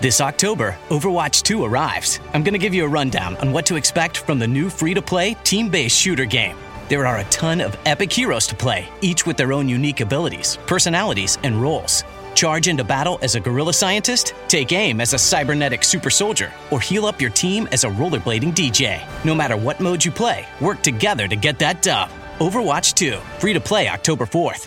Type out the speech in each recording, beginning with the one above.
This October, Overwatch 2 arrives. I'm going to give you a rundown on what to expect from the new free-to-play, team-based shooter game. There are a ton of epic heroes to play, each with their own unique abilities, personalities, and roles. Charge into battle as a guerrilla scientist, take aim as a cybernetic super soldier, or heal up your team as a rollerblading DJ. No matter what mode you play, work together to get that dub. Overwatch 2, free-to-play October 4th.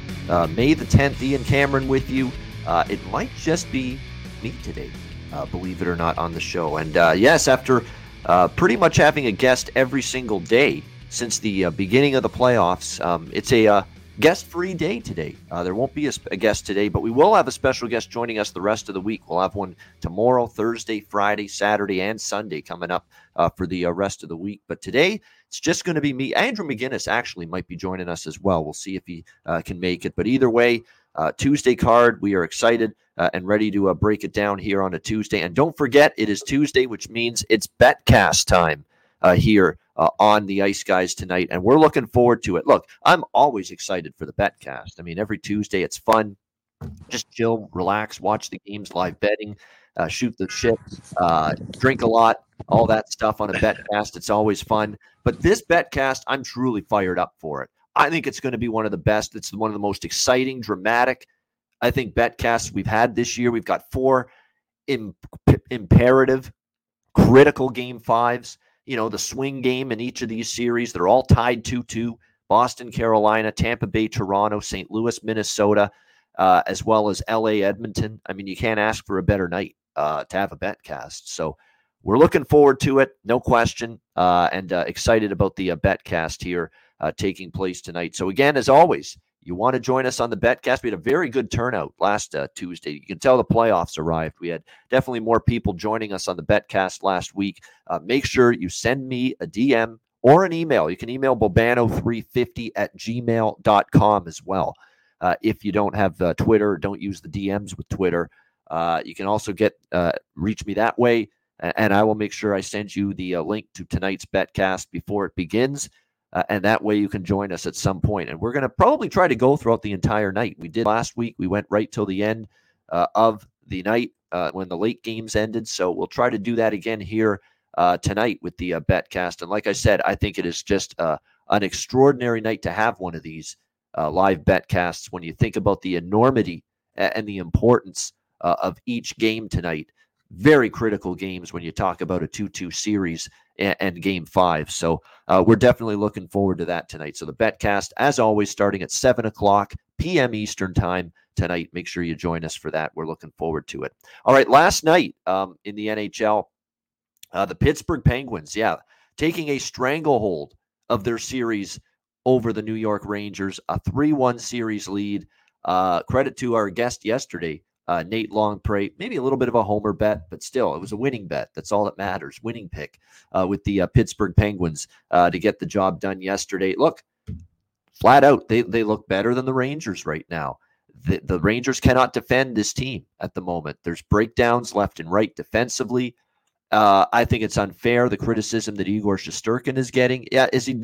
May the 10th, Ian Cameron with you. It might just be me today, believe it or not, on the show. And yes, after pretty much having a guest every single day since the beginning of the playoffs, it's a guest-free day today. There won't be a guest today, but we will have a special guest joining us the rest of the week. We'll have one tomorrow, Thursday, Friday, Saturday, and Sunday coming up for the rest of the week. But today, it's just going to be me. Andrew McInnes actually might be joining us as well. We'll see if he can make it. But either way, Tuesday card, we are excited and ready to break it down here on a Tuesday. And don't forget, it is Tuesday, which means it's BetCast time here on the Ice Guys tonight. And we're looking forward to it. Look, I'm always excited for the BetCast. I mean, every Tuesday, it's fun. Just chill, relax, watch the games, live betting, shoot the shit, drink a lot, all that stuff on a BetCast. It's always fun. But this BetCast, I'm truly fired up for it. I think it's going to be one of the best. It's one of the most exciting, dramatic, I think, BetCasts we've had this year. We've got four imperative, critical game fives. You know, the swing game in each of these series. They're all tied 2-2. Boston, Carolina, Tampa Bay, Toronto, St. Louis, Minnesota, as well as L.A., Edmonton. I mean, you can't ask for a better night to have a BetCast. So we're looking forward to it, no question, and excited about the BetCast here taking place tonight. So again, as always, you want to join us on the BetCast. We had a very good turnout last Tuesday. You can tell the playoffs arrived. We had definitely more people joining us on the BetCast last week. Make sure you send me a DM or an email. You can email bobano350@gmail.com as well. If you don't have Twitter, don't use the DMs with Twitter. You can also get reach me that way. And I will make sure I send you the link to tonight's BetCast before it begins. And that way you can join us at some point. And we're going to probably try to go throughout the entire night. We did last week. We went right till the end of the night when the late games ended. So we'll try to do that again here tonight with the BetCast. And like I said, I think it is just an extraordinary night to have one of these live BetCasts. When you think about the enormity and the importance of each game tonight, very critical games when you talk about a 2-2 series and game five. So we're definitely looking forward to that tonight. So the BetCast, as always, starting at 7 o'clock p.m. Eastern time tonight. Make sure you join us for that. We're looking forward to it. All right, last night in the NHL, the Pittsburgh Penguins, taking a stranglehold of their series over the New York Rangers, a 3-1 series lead. Credit to our guest yesterday, Nate Longpré, maybe a little bit of a homer bet, but still, it was a winning bet. That's all that matters. Winning pick with the Pittsburgh Penguins to get the job done yesterday. Look, flat out, they look better than the Rangers right now. The Rangers cannot defend this team at the moment. There's breakdowns left and right defensively. I think it's unfair, the criticism that Igor Shesterkin is getting. Yeah, has he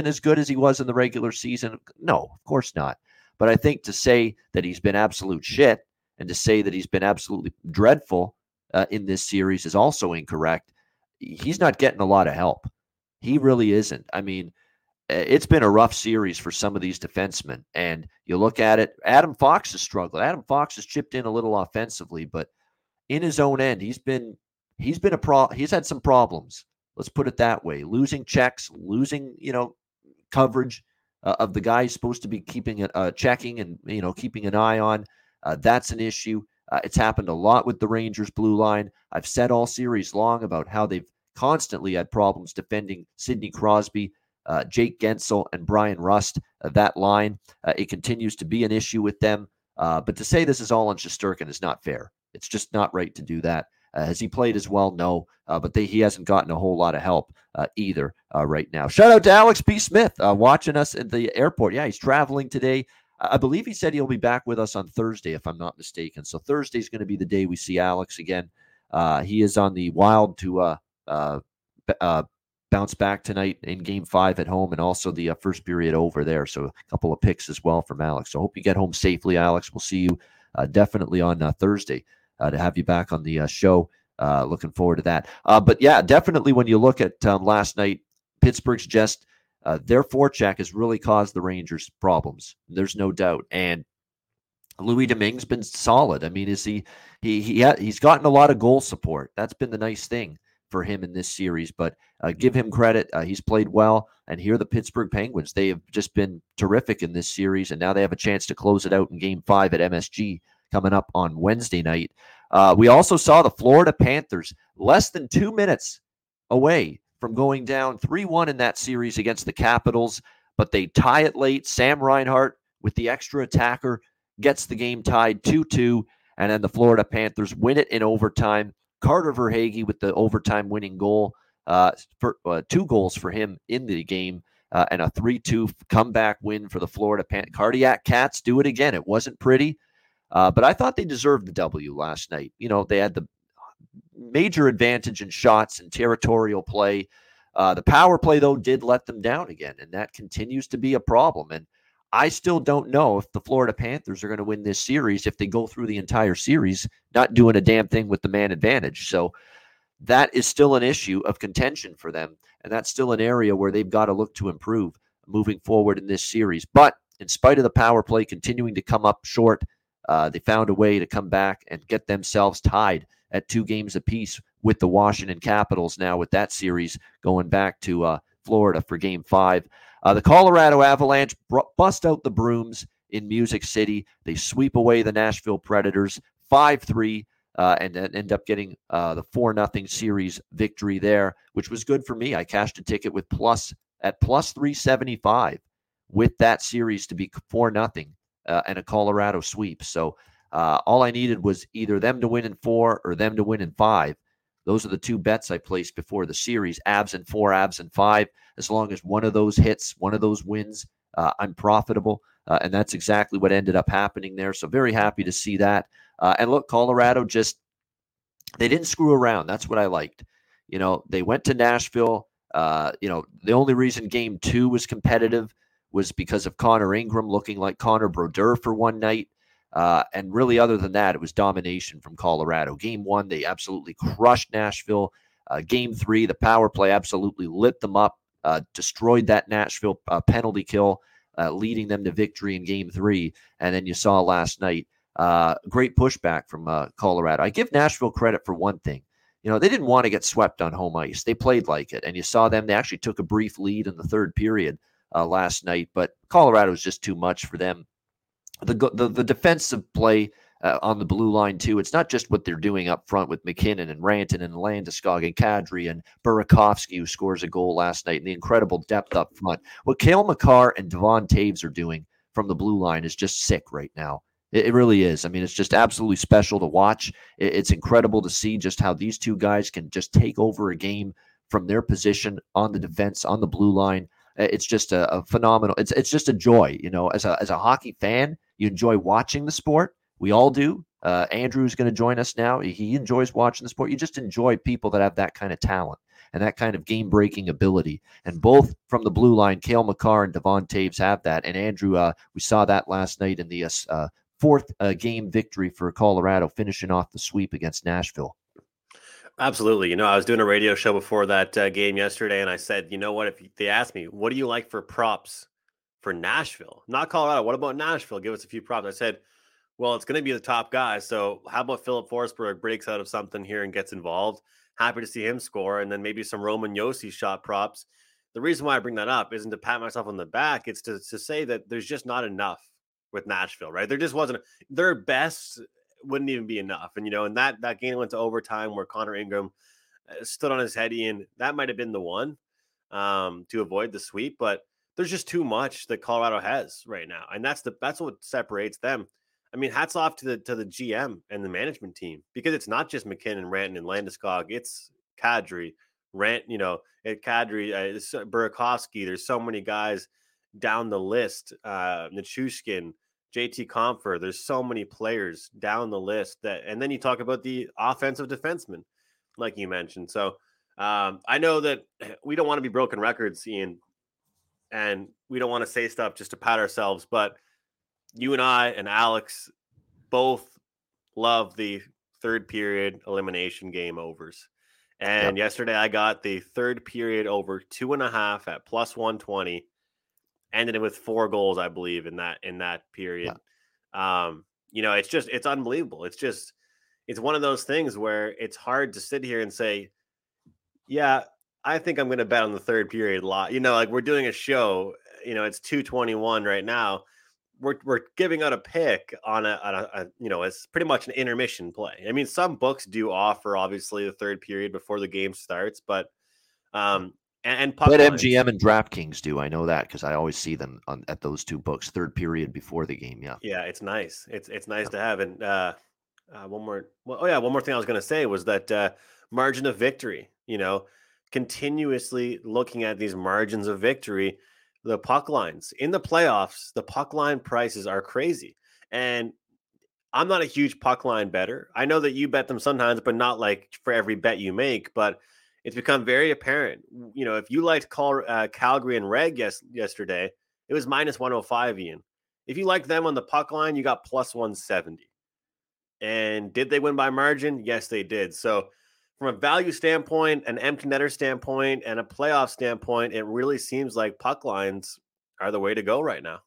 been as good as he was in the regular season? No, of course not. But I think to say that he's been absolute shit and to say that he's been absolutely dreadful in this series is also incorrect. He's not getting a lot of help. He really isn't. I mean, it's been a rough series for some of these defensemen. And you look at it, Adam Fox is struggling. Adam Fox has chipped in a little offensively, but in his own end, he's been a problem. He's had some problems. Let's put it that way. Losing checks, losing, coverage of the guy he's supposed to be keeping, checking and, keeping an eye on. That's an issue. It's happened a lot with the Rangers blue line. I've said all series long about how they've constantly had problems defending Sidney Crosby, Jake Guentzel, and Brian Rust. That line, it continues to be an issue with them. But to say this is all on Shesterkin is not fair. It's just not right to do that. Has he played as well? No, but he hasn't gotten a whole lot of help either right now. Shout out to Alex B. Smith watching us at the airport. Yeah, he's traveling today. I believe he said he'll be back with us on Thursday, if I'm not mistaken. So Thursday's going to be the day we see Alex again. He is on the Wild to bounce back tonight in Game 5 at home, and also the first period over there. So a couple of picks as well from Alex. So hope you get home safely, Alex. We'll see you definitely on Thursday. To have you back on the show. Looking forward to that. But yeah, definitely when you look at last night, Pittsburgh's just, their forecheck has really caused the Rangers problems. There's no doubt. And Louis Domingue's been solid. I mean, is he's gotten a lot of goal support. That's been the nice thing for him in this series, but give him credit. He's played well, and here are the Pittsburgh Penguins. They have just been terrific in this series, and now they have a chance to close it out in Game 5 at MSG coming up on Wednesday night. We also saw the Florida Panthers less than 2 minutes away from going down 3-1 in that series against the Capitals, but they tie it late. Sam Reinhart with the extra attacker gets the game tied 2-2, and then the Florida Panthers win it in overtime. Carter Verhaeghe with the overtime winning goal, two goals for him in the game, and a 3-2 comeback win for the Florida Panthers. Cardiac Cats do it again. It wasn't pretty. But I thought they deserved the W last night. They had the major advantage in shots and territorial play. The power play, though, did let them down again, and that continues to be a problem. And I still don't know if the Florida Panthers are going to win this series if they go through the entire series not doing a damn thing with the man advantage. So that is still an issue of contention for them, and that's still an area where they've got to look to improve moving forward in this series. But in spite of the power play continuing to come up short, they found a way to come back and get themselves tied at 2 games apiece with the Washington Capitals now, with that series going back to Florida for Game 5. The Colorado Avalanche bust out the brooms in Music City. They sweep away the Nashville Predators 5-3 and end up getting the 4-0 series victory there, which was good for me. I cashed a ticket with plus 375 with that series to be 4-0. And a Colorado sweep. So all I needed was either them to win in 4 or them to win in 5. Those are the 2 bets I placed before the series, abs in 4, abs in 5. As long as one of those hits, one of those wins, I'm profitable. And that's exactly what ended up happening there. So very happy to see that. And look, Colorado they didn't screw around. That's what I liked. They went to Nashville. The only reason Game 2 was competitive was because of Connor Ingram looking like Connor Brodeur for one night. And really, other than that, it was domination from Colorado. Game 1, they absolutely crushed Nashville. Game 3, the power play absolutely lit them up, destroyed that Nashville penalty kill, leading them to victory in Game 3. And then you saw last night, great pushback from Colorado. I give Nashville credit for one thing. They didn't want to get swept on home ice. They played like it. And you saw them, they actually took a brief lead in the third period last night, but Colorado was just too much for them. The defensive play on the blue line too. It's not just what they're doing up front with MacKinnon and Rantanen and Landeskog and Kadri and Burakovsky, who scores a goal last night, and the incredible depth up front. What Cale Makar and Devon Toews are doing from the blue line is just sick right now. It really is. I mean, it's just absolutely special to watch. It's incredible to see just how these 2 guys can just take over a game from their position on the defense, on the blue line. It's just a phenomenal. It's just a joy, As a hockey fan, you enjoy watching the sport. We all do. Andrew's going to join us now. He enjoys watching the sport. You just enjoy people that have that kind of talent and that kind of game-breaking ability. And both from the blue line, Cale Makar and Devon Toews have that. And Andrew, we saw that last night in the fourth game victory for Colorado, finishing off the sweep against Nashville. Absolutely. You know, I was doing a radio show before that game yesterday, and I said, you know what, if they asked me, what do you like for props for Nashville? Not Colorado. What about Nashville? Give us a few props. I said, well, it's going to be the top guy. So how about Philip Forsberg breaks out of something here and gets involved? Happy to see him score. And then maybe some Roman Josi shot props. The reason why I bring that up isn't to pat myself on the back. It's to say that there's just not enough with Nashville, right? There just wasn't. Their best wouldn't even be enough. And, you know, and that game went to overtime where Connor Ingram stood on his head, Ian. That might have been the one to avoid the sweep. But there's just too much that Colorado has right now. And that's what separates them. I mean, hats off to the GM and the management team, because it's not just McKinnon, Rantanen, and Landeskog. It's Kadri, Burakovsky. There's so many guys down the list. Nichushkin, JT Compher. There's so many players down the list and then you talk about the offensive defensemen, like you mentioned. So I know that we don't want to be broken records, Ian, and we don't want to say stuff just to pat ourselves, but you and I and Alex both love the third period elimination game overs. And yesterday I got the third period over 2.5 at +120. Ended it with 4 goals, I believe, in that period. Yeah. You know, it's unbelievable. It's one of those things where it's hard to sit here and say, yeah, I think I'm going to bet on the third period a lot. You know, like we're doing a show, you know, it's 2:21 right now. We're giving out a pick on a you know, it's pretty much an intermission play. I mean, some books do offer obviously the third period before the game starts, but and puck lines. MGM and DraftKings do. I know that because I always see them at those two books, third period before the game. Yeah, it's nice. It's nice to have. And one more thing I was going to say was that margin of victory. You know, continuously looking at these margins of victory. The puck lines in the playoffs, the puck line prices are crazy. And I'm not a huge puck line bettor. I know that you bet them sometimes, but not like for every bet you make, but it's become very apparent. You know, if you liked Calgary and Reg yesterday, it was -105, Ian. If you liked them on the puck line, you got +170. And did they win by margin? Yes, they did. So from a value standpoint, an empty netter standpoint, and a playoff standpoint, it really seems like puck lines are the way to go right now.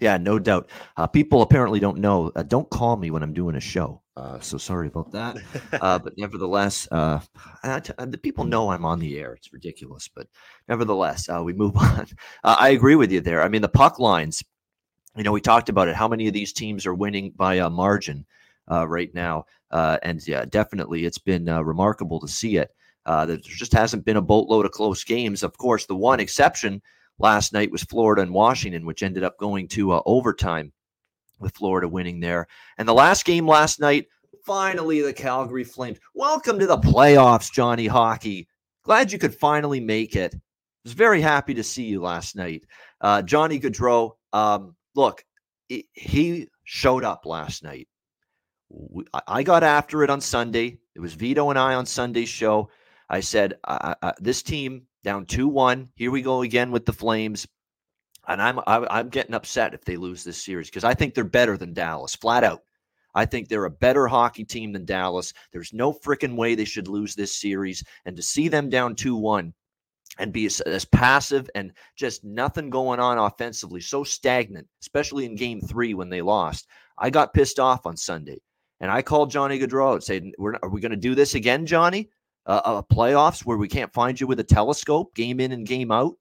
Yeah, no doubt. People apparently don't know. Don't call me when I'm doing a show. So sorry about that. But nevertheless, the people know I'm on the air. It's ridiculous. But nevertheless, we move on. I agree with you there. I mean, the puck lines, you know, we talked about it. How many of these teams are winning by a margin right now? And yeah, definitely it's been remarkable to see it. There just hasn't been a boatload of close games. Of course, the one exception last night was Florida and Washington, which ended up going to overtime with Florida winning there. And the last game last night, finally the Calgary Flames. Welcome to the playoffs, Johnny Hockey. Glad you could finally make it. I was very happy to see you last night. Johnny Gaudreau, look, he showed up last night. I got after it on Sunday. It was Vito and I on Sunday's show. I said, this team down 2-1. Here we go again with the Flames. And I'm getting upset if they lose this series because I think they're better than Dallas, flat out. I think they're a better hockey team than Dallas. There's no freaking way they should lose this series. And to see them down 2-1 and be as passive and just nothing going on offensively, so stagnant, especially in Game 3 when they lost, I got pissed off on Sunday. And I called Johnny Gaudreau and said, are we going to do this again, Johnny? Playoffs where we can't find you with a telescope, game in and game out?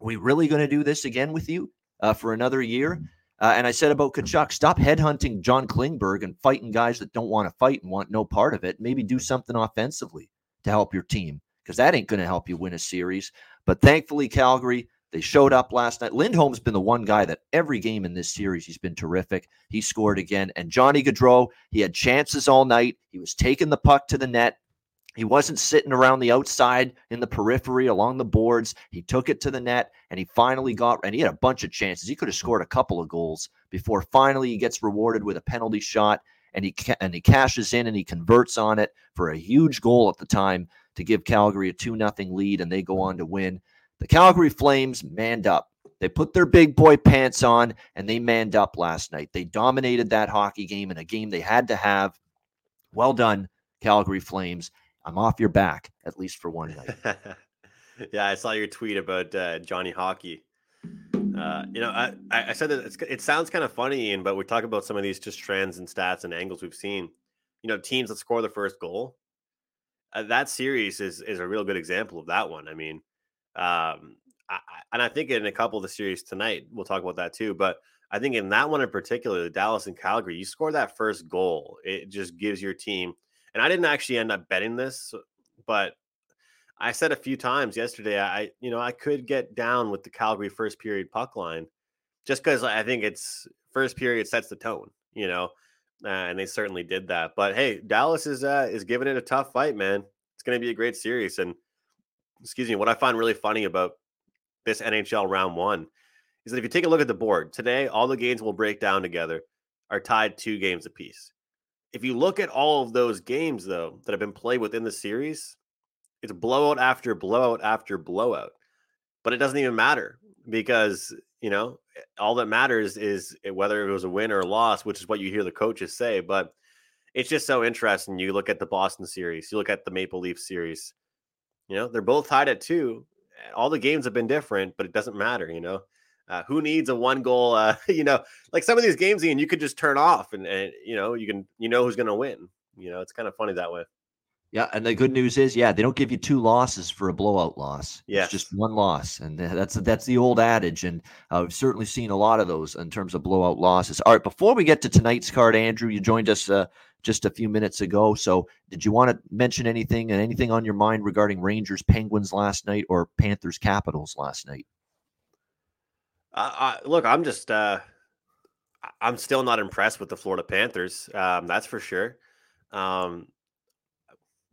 Are we really going to do this again with you for another year? And I said about Tkachuk, stop headhunting John Klingberg and fighting guys that don't want to fight and want no part of it. Maybe do something offensively to help your team because that ain't going to help you win a series. But thankfully, Calgary, they showed up last night. Lindholm's been the one guy that every game in this series, he's been terrific. He scored again. And Johnny Gaudreau, he had chances all night. He was taking the puck to the net. He wasn't sitting around the outside in the periphery along the boards. He took it to the net, and he finally got – and he had a bunch of chances. He could have scored a couple of goals before finally he gets rewarded with a penalty shot, and he cashes in, and he converts on it for a huge goal at the time to give Calgary a 2-0 lead, and they go on to win. The Calgary Flames manned up. They put their big boy pants on, and they manned up last night. They dominated that hockey game in a game they had to have. Well done, Calgary Flames. I'm off your back, at least for one night. Yeah, I saw your tweet about Johnny Hockey. I said that it sounds kind of funny, Ian, but we talk about some of these just trends and stats and angles we've seen. You know, teams that score the first goal. That series is a real good example of that one. I mean, I think in a couple of the series tonight, we'll talk about that too. But I think in that one in particular, the Dallas and Calgary, you score that first goal. It just gives your team. And I didn't actually end up betting this, but I said a few times yesterday, I could get down with the Calgary first period puck line just because I think it's first period sets the tone, you know. And they certainly did that. But, hey, Dallas is giving it a tough fight, man. It's going to be a great series. And, excuse me, what I find really funny about this NHL round one is that if you take a look at the board, today all the games we'll break down together are tied 2 games apiece. If you look at all of those games, though, that have been played within the series, it's blowout after blowout after blowout. But it doesn't even matter because, you know, all that matters is whether it was a win or a loss, which is what you hear the coaches say. But it's just so interesting. You look at the Boston series, you look at the Maple Leaf series, you know, they're both tied at 2. All the games have been different, but it doesn't matter. You know, who needs a 1-goal, you know, like some of these games, Ian, you could just turn off and you know, you can, you know, who's going to win, you know, it's kind of funny that way. Yeah. And the good news is, yeah, they don't give you 2 losses for a blowout loss. Yeah. It's just 1 loss. And that's the old adage. And I've certainly seen a lot of those in terms of blowout losses. All right. Before we get to tonight's card, Andrew, you joined us just a few minutes ago. So did you want to mention anything and anything on your mind regarding Rangers Penguins last night or Panthers Capitals last night? Look, I'm still not impressed with the Florida Panthers. That's for sure.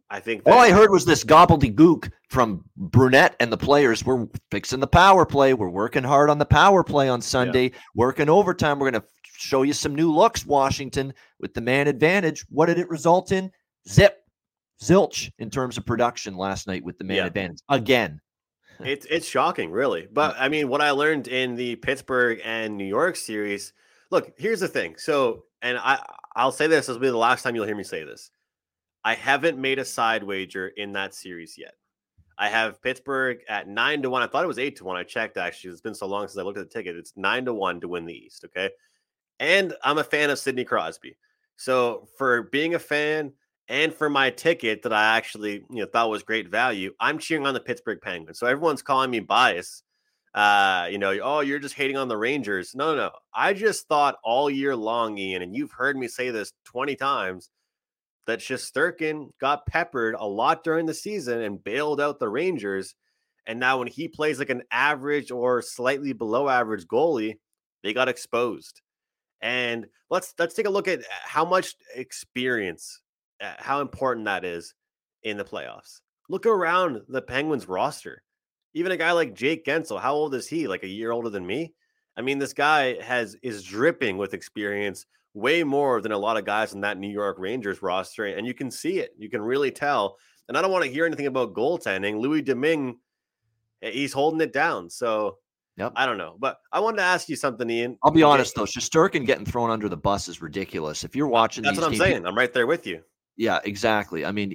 I think all I heard was this gobbledygook from Brunette and the players. We're fixing the power play. We're working hard on the power play on Sunday, yeah. Working overtime. We're going to show you some new looks, Washington, with the man advantage. What did it result in? Zip. Zilch in terms of production last night with the man advantage. Again. It's shocking, really. But, I mean, what I learned in the Pittsburgh and New York series, look, here's the thing. So, and I'll say this. This will be the last time you'll hear me say this. I haven't made a side wager in that series yet. I have Pittsburgh at 9-1. I thought it was 8-1. I checked, actually. It's been so long since I looked at the ticket. It's 9-1 to win the East, okay? And I'm a fan of Sidney Crosby. So for being a fan and for my ticket that I actually thought was great value, I'm cheering on the Pittsburgh Penguins. So everyone's calling me biased. You're just hating on the Rangers. No. I just thought all year long, Ian, and you've heard me say this 20 times, that Shesterkin got peppered a lot during the season and bailed out the Rangers. And now when he plays like an average or slightly below average goalie, they got exposed. And let's take a look at how much experience, how important that is in the playoffs. Look around the Penguins roster. Even a guy like Jake Guentzel, how old is he? Like a year older than me? I mean, this guy is dripping with experience, way more than a lot of guys in that New York Rangers roster. And you can see it. You can really tell. And I don't want to hear anything about goaltending. Louis Domingue, he's holding it down. So yep. I don't know. But I wanted to ask you something, Ian. I'll be honest, though. Shesterkin getting thrown under the bus is ridiculous. If you're watching that's what I'm saying. I'm right there with you. Yeah, exactly. I mean,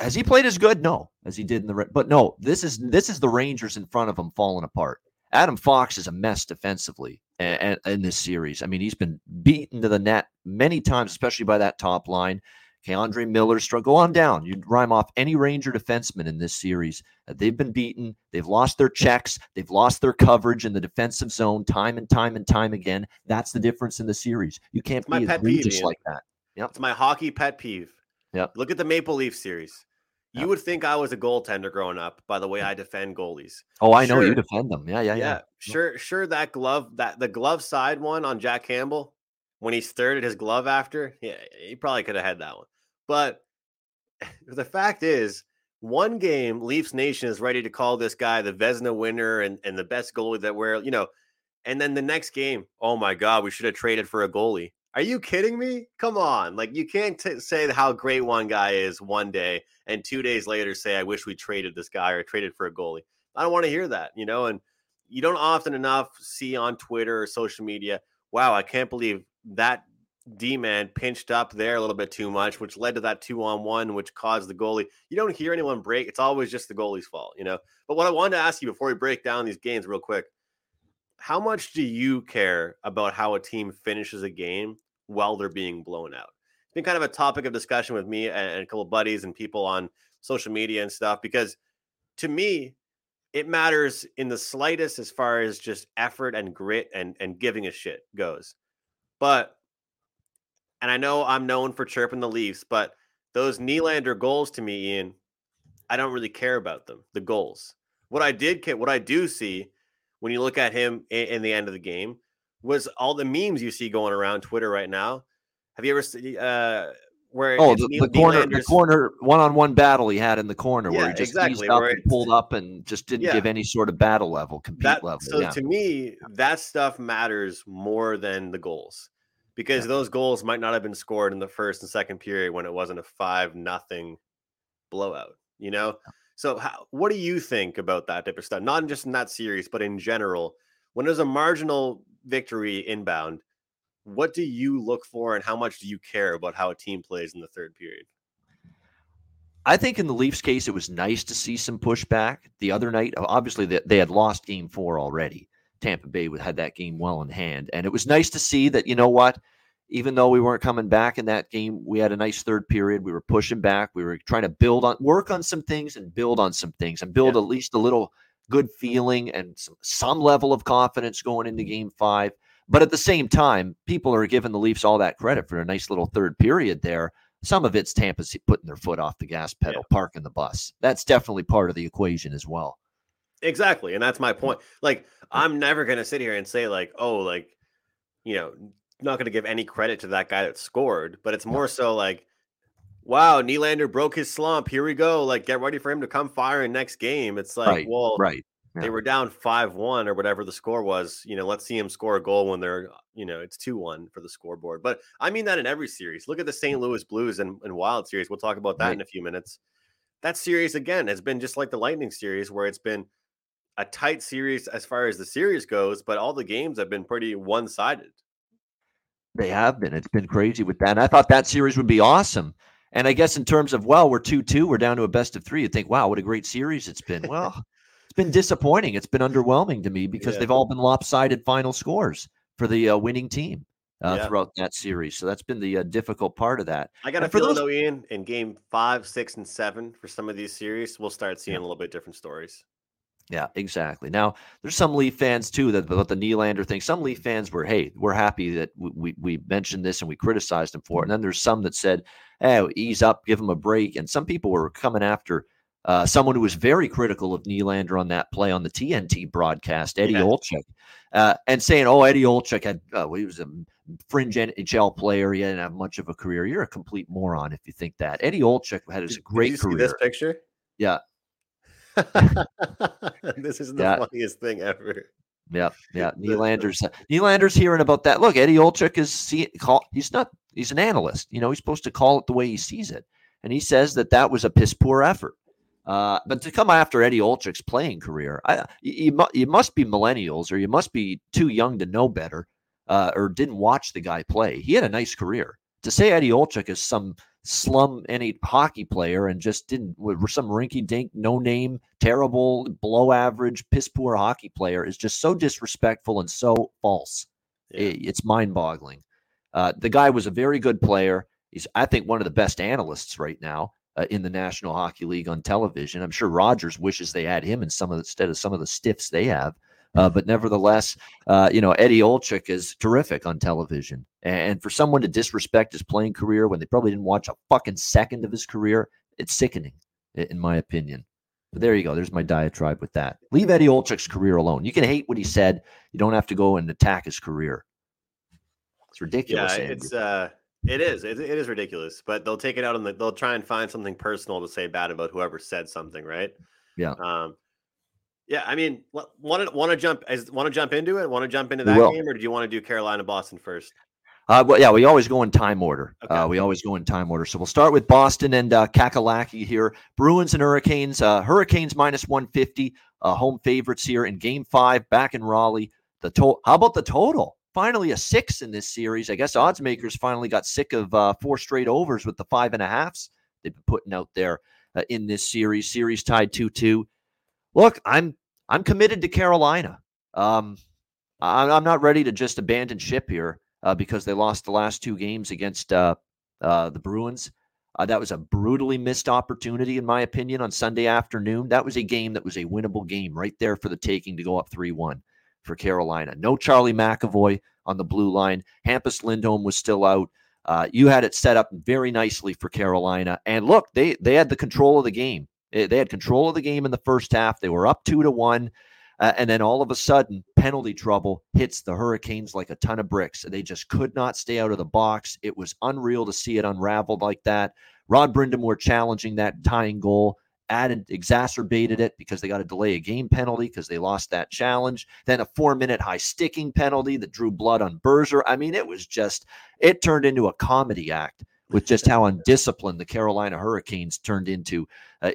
has he played as good? No, as he did in the – but no, this is the Rangers in front of him falling apart. Adam Fox is a mess defensively in this series. I mean, he's been beaten to the net many times, especially by that top line. Okay, Andre Miller struggle on down. You'd rhyme off any Ranger defenseman in this series. They've been beaten. They've lost their checks. They've lost their coverage in the defensive zone time and time and time again. That's the difference in the series. You can't be egregious like that. Yep. It's my hockey pet peeve. Yep. Look at the Maple Leaf series. You would think I was a goaltender growing up by the way I defend goalies. Oh, I know you defend them. Yeah. Sure. The glove side one on Jack Campbell, when he stared at his glove after, he probably could have had that one. But the fact is, one game, Leafs Nation is ready to call this guy the Vezina winner and the best goalie that we're, and then the next game, oh my God, we should have traded for a goalie. Are you kidding me? Come on. Like, you can't say how great one guy is one day and 2 days later say, I wish we traded this guy or traded for a goalie. I don't want to hear that, and you don't often enough see on Twitter or social media, wow, I can't believe that D-man pinched up there a little bit too much, which led to that 2-on-1, which caused the goalie. You don't hear anyone break. It's always just the goalie's fault, you know. But what I wanted to ask you before we break down these games real quick, how much do you care about how a team finishes a game while they're being blown out? It's been kind of a topic of discussion with me and a couple of buddies and people on social media and stuff, because to me, it matters in the slightest as far as just effort and grit and giving a shit goes. But, and I know I'm known for chirping the Leafs, but those Nylander goals to me, Ian, I don't really care about them, the goals. What I do see when you look at him in the end of the game was all the memes you see going around Twitter right now. Have you ever seen where the corner one-on-one battle he had in the corner, where he just pulled up and just didn't give any sort of battle level, compete level. So to me, that stuff matters more than the goals, because those goals might not have been scored in the first and second period when it wasn't a 5-0 blowout, you know? So what do you think about that type of stuff? Not just in that series, but in general, when there's a marginal victory inbound, what do you look for and how much do you care about how a team plays in the third period? I think in the Leafs case, it was nice to see some pushback the other night. Obviously, they had lost Game 4 already. Tampa Bay had that game well in hand. And it was nice to see that, you know what, even though we weren't coming back in that game, we had a nice third period. We were pushing back. We were trying to work on some things and build at least a little good feeling and some level of confidence going into Game 5. But at the same time, people are giving the Leafs all that credit for a nice little third period there. Some of it's Tampa's putting their foot off the gas pedal, parking the bus. That's definitely part of the equation as well. Exactly. And that's my point. Like, I'm never going to sit here and say like, oh, like, you know, not going to give any credit to that guy that scored, but it's more so like, wow, Nylander broke his slump. Here we go. Like, get ready for him to come firing next game. It's like, They were down 5-1 or whatever the score was. You know, let's see him score a goal when they're, you know, it's 2-1 for the scoreboard. But I mean that in every series. Look at the St. Louis Blues and Wild series. We'll talk about that in a few minutes. That series, again, has been just like the Lightning series, where it's been a tight series as far as the series goes, but all the games have been pretty one-sided. They have been. It's been crazy with that. And I thought that series would be awesome. And I guess in terms of, well, we're 2-2, we're down to a best of 3. You think, wow, what a great series it's been. Well, it's been disappointing. It's been underwhelming to me because they've all been lopsided final scores for the winning team throughout that series. So that's been the difficult part of that. I got to feel though, Ian, in Game 5, 6, and 7 for some of these series, we'll start seeing a little bit different stories. Yeah, exactly. Now, there's some Leaf fans, too, that about the Nylander thing. Some Leaf fans were, hey, we're happy that we mentioned this and we criticized him for it. And then there's some that said, hey, ease up, give him a break. And some people were coming after someone who was very critical of Nylander on that play on the TNT broadcast, Eddie Olczyk, and saying, oh, Eddie Olczyk, he was a fringe NHL player. He didn't have much of a career. You're a complete moron if you think that. Eddie Olczyk had his great career. Did you see this picture? Yeah. This is the funniest thing ever. Yeah. Nylander's hearing about that. Look, Eddie Olczyk he's an analyst. You know, he's supposed to call it the way he sees it, and he says that was a piss poor effort. But to come after Eddie Olczyk's playing career, you must be millennials, or you must be too young to know better, or didn't watch the guy play. He had a nice career. To say Eddie Olczyk is some slum any hockey player and just didn't, some rinky dink, no name, terrible, below average, piss poor hockey player is just so disrespectful and so false. Yeah. It's mind boggling. The guy was a very good player. He's, I think, one of the best analysts right now in the National Hockey League on television. I'm sure Rogers wishes they had him instead of some of the stiffs they have. But nevertheless, you know, Eddie Olczyk is terrific on television. And for someone to disrespect his playing career when they probably didn't watch a fucking second of his career, it's sickening, in my opinion. But there you go. There's my diatribe with that. Leave Eddie Olczyk's career alone. You can hate what he said. You don't have to go and attack his career. It's ridiculous. Yeah, it's it is ridiculous. But they'll take it out on they'll try and find something personal to say bad about whoever said something, right? Yeah. Yeah, I mean, want to jump into that game, or did you want to do Carolina Boston first? We always go in time order. Okay. So we'll start with Boston and Kakalaki here. Bruins and Hurricanes. Hurricanes -150, home favorites here in Game 5 back in Raleigh. How about the total? finally a six in this series. I guess odds makers finally got sick of four straight overs with the 5.5s they've been putting out there in this series. Series tied 2-2. Look, I'm committed to Carolina. I'm not ready to just abandon ship here because they lost the last two games against the Bruins. That was a brutally missed opportunity, in my opinion, on Sunday afternoon. That was a game that was a winnable game right there for the taking to go up 3-1 for Carolina. No Charlie McAvoy on the blue line. Hampus Lindholm was still out. You had it set up very nicely for Carolina. And look, they had the control of the game. They had control of the game in the first half. They were up 2-1. And then all of a sudden, penalty trouble hits the Hurricanes like a ton of bricks. They just could not stay out of the box. It was unreal to see it unraveled like that. Rod Brindamour challenging that tying goal added, exacerbated it because they got to delay a game penalty because they lost that challenge. Then a 4-minute high-sticking penalty that drew blood on Berger. I mean, it was just, it turned into a comedy act with just how undisciplined the Carolina Hurricanes turned into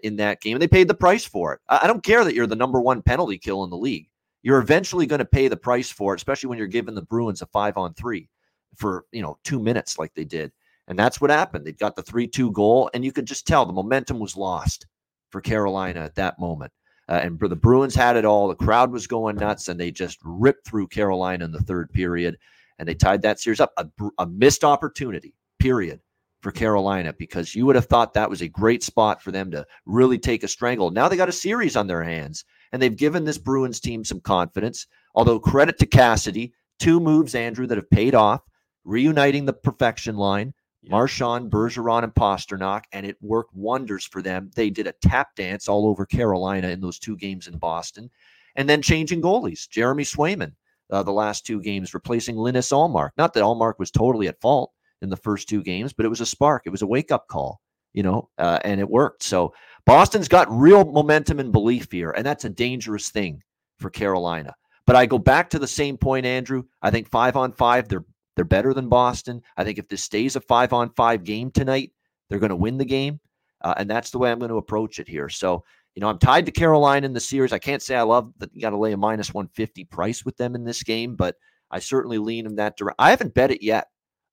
in that game. And they paid the price for it. I don't care that you're the number one penalty kill in the league. You're eventually going to pay the price for it, especially when you're giving the Bruins a 5-on-3 for 2 minutes like they did. And that's what happened. They got the 3-2 goal, and you could just tell the momentum was lost for Carolina at that moment. And the Bruins had it all. The crowd was going nuts, and they just ripped through Carolina in the third period, and they tied that series up. A missed opportunity, period, for Carolina, because you would have thought that was a great spot for them to really take a strangle. Now they got a series on their hands, and they've given this Bruins team some confidence, although credit to Cassidy, 2 moves, Andrew, that have paid off, reuniting the perfection line, Marchand, Bergeron, and Pasternak, and it worked wonders for them. They did a tap dance all over Carolina in those 2 games in Boston, and then changing goalies, Jeremy Swayman, the last 2 games, replacing Linus Ullmark. Not that Ullmark was totally at fault in the first 2 games, but it was a spark. It was a wake-up call, and it worked. So Boston's got real momentum and belief here, and that's a dangerous thing for Carolina. But I go back to the same point, Andrew. I think 5-on-5, they're better than Boston. I think if this stays a 5-on-5 game tonight, they're going to win the game, and that's the way I'm going to approach it here. So, I'm tied to Carolina in the series. I can't say I love that you got to lay a minus 150 price with them in this game, but I certainly lean in that direction. I haven't bet it yet.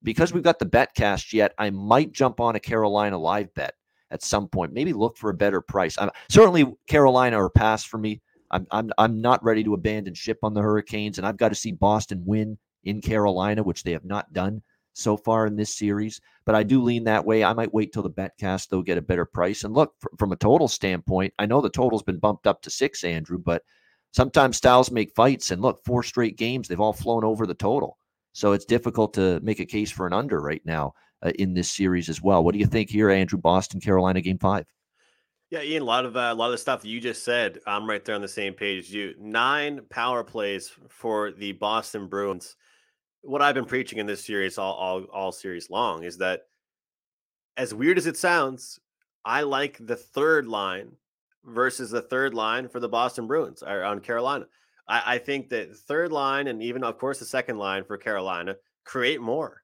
Because we've got the bet cast yet, I might jump on a Carolina live bet at some point. Maybe look for a better price. Certainly Carolina or pass for me. I'm not ready to abandon ship on the Hurricanes, and I've got to see Boston win in Carolina, which they have not done so far in this series. But I do lean that way. I might wait till the bet cast, though, get a better price. And look, from a total standpoint, I know the total's been bumped up to 6, Andrew, but sometimes styles make fights. And look, 4 straight games, they've all flown over the total. So it's difficult to make a case for an under right now in this series as well. What do you think here, Andrew? Boston, Carolina, game 5. Yeah, Ian, a lot of the stuff that you just said, I'm right there on the same page as you. 9 power plays for the Boston Bruins. What I've been preaching in this series all series long is that, as weird as it sounds, I like the third line versus the third line for the Boston Bruins or on Carolina. I think that third line and even, of course, the second line for Carolina create more.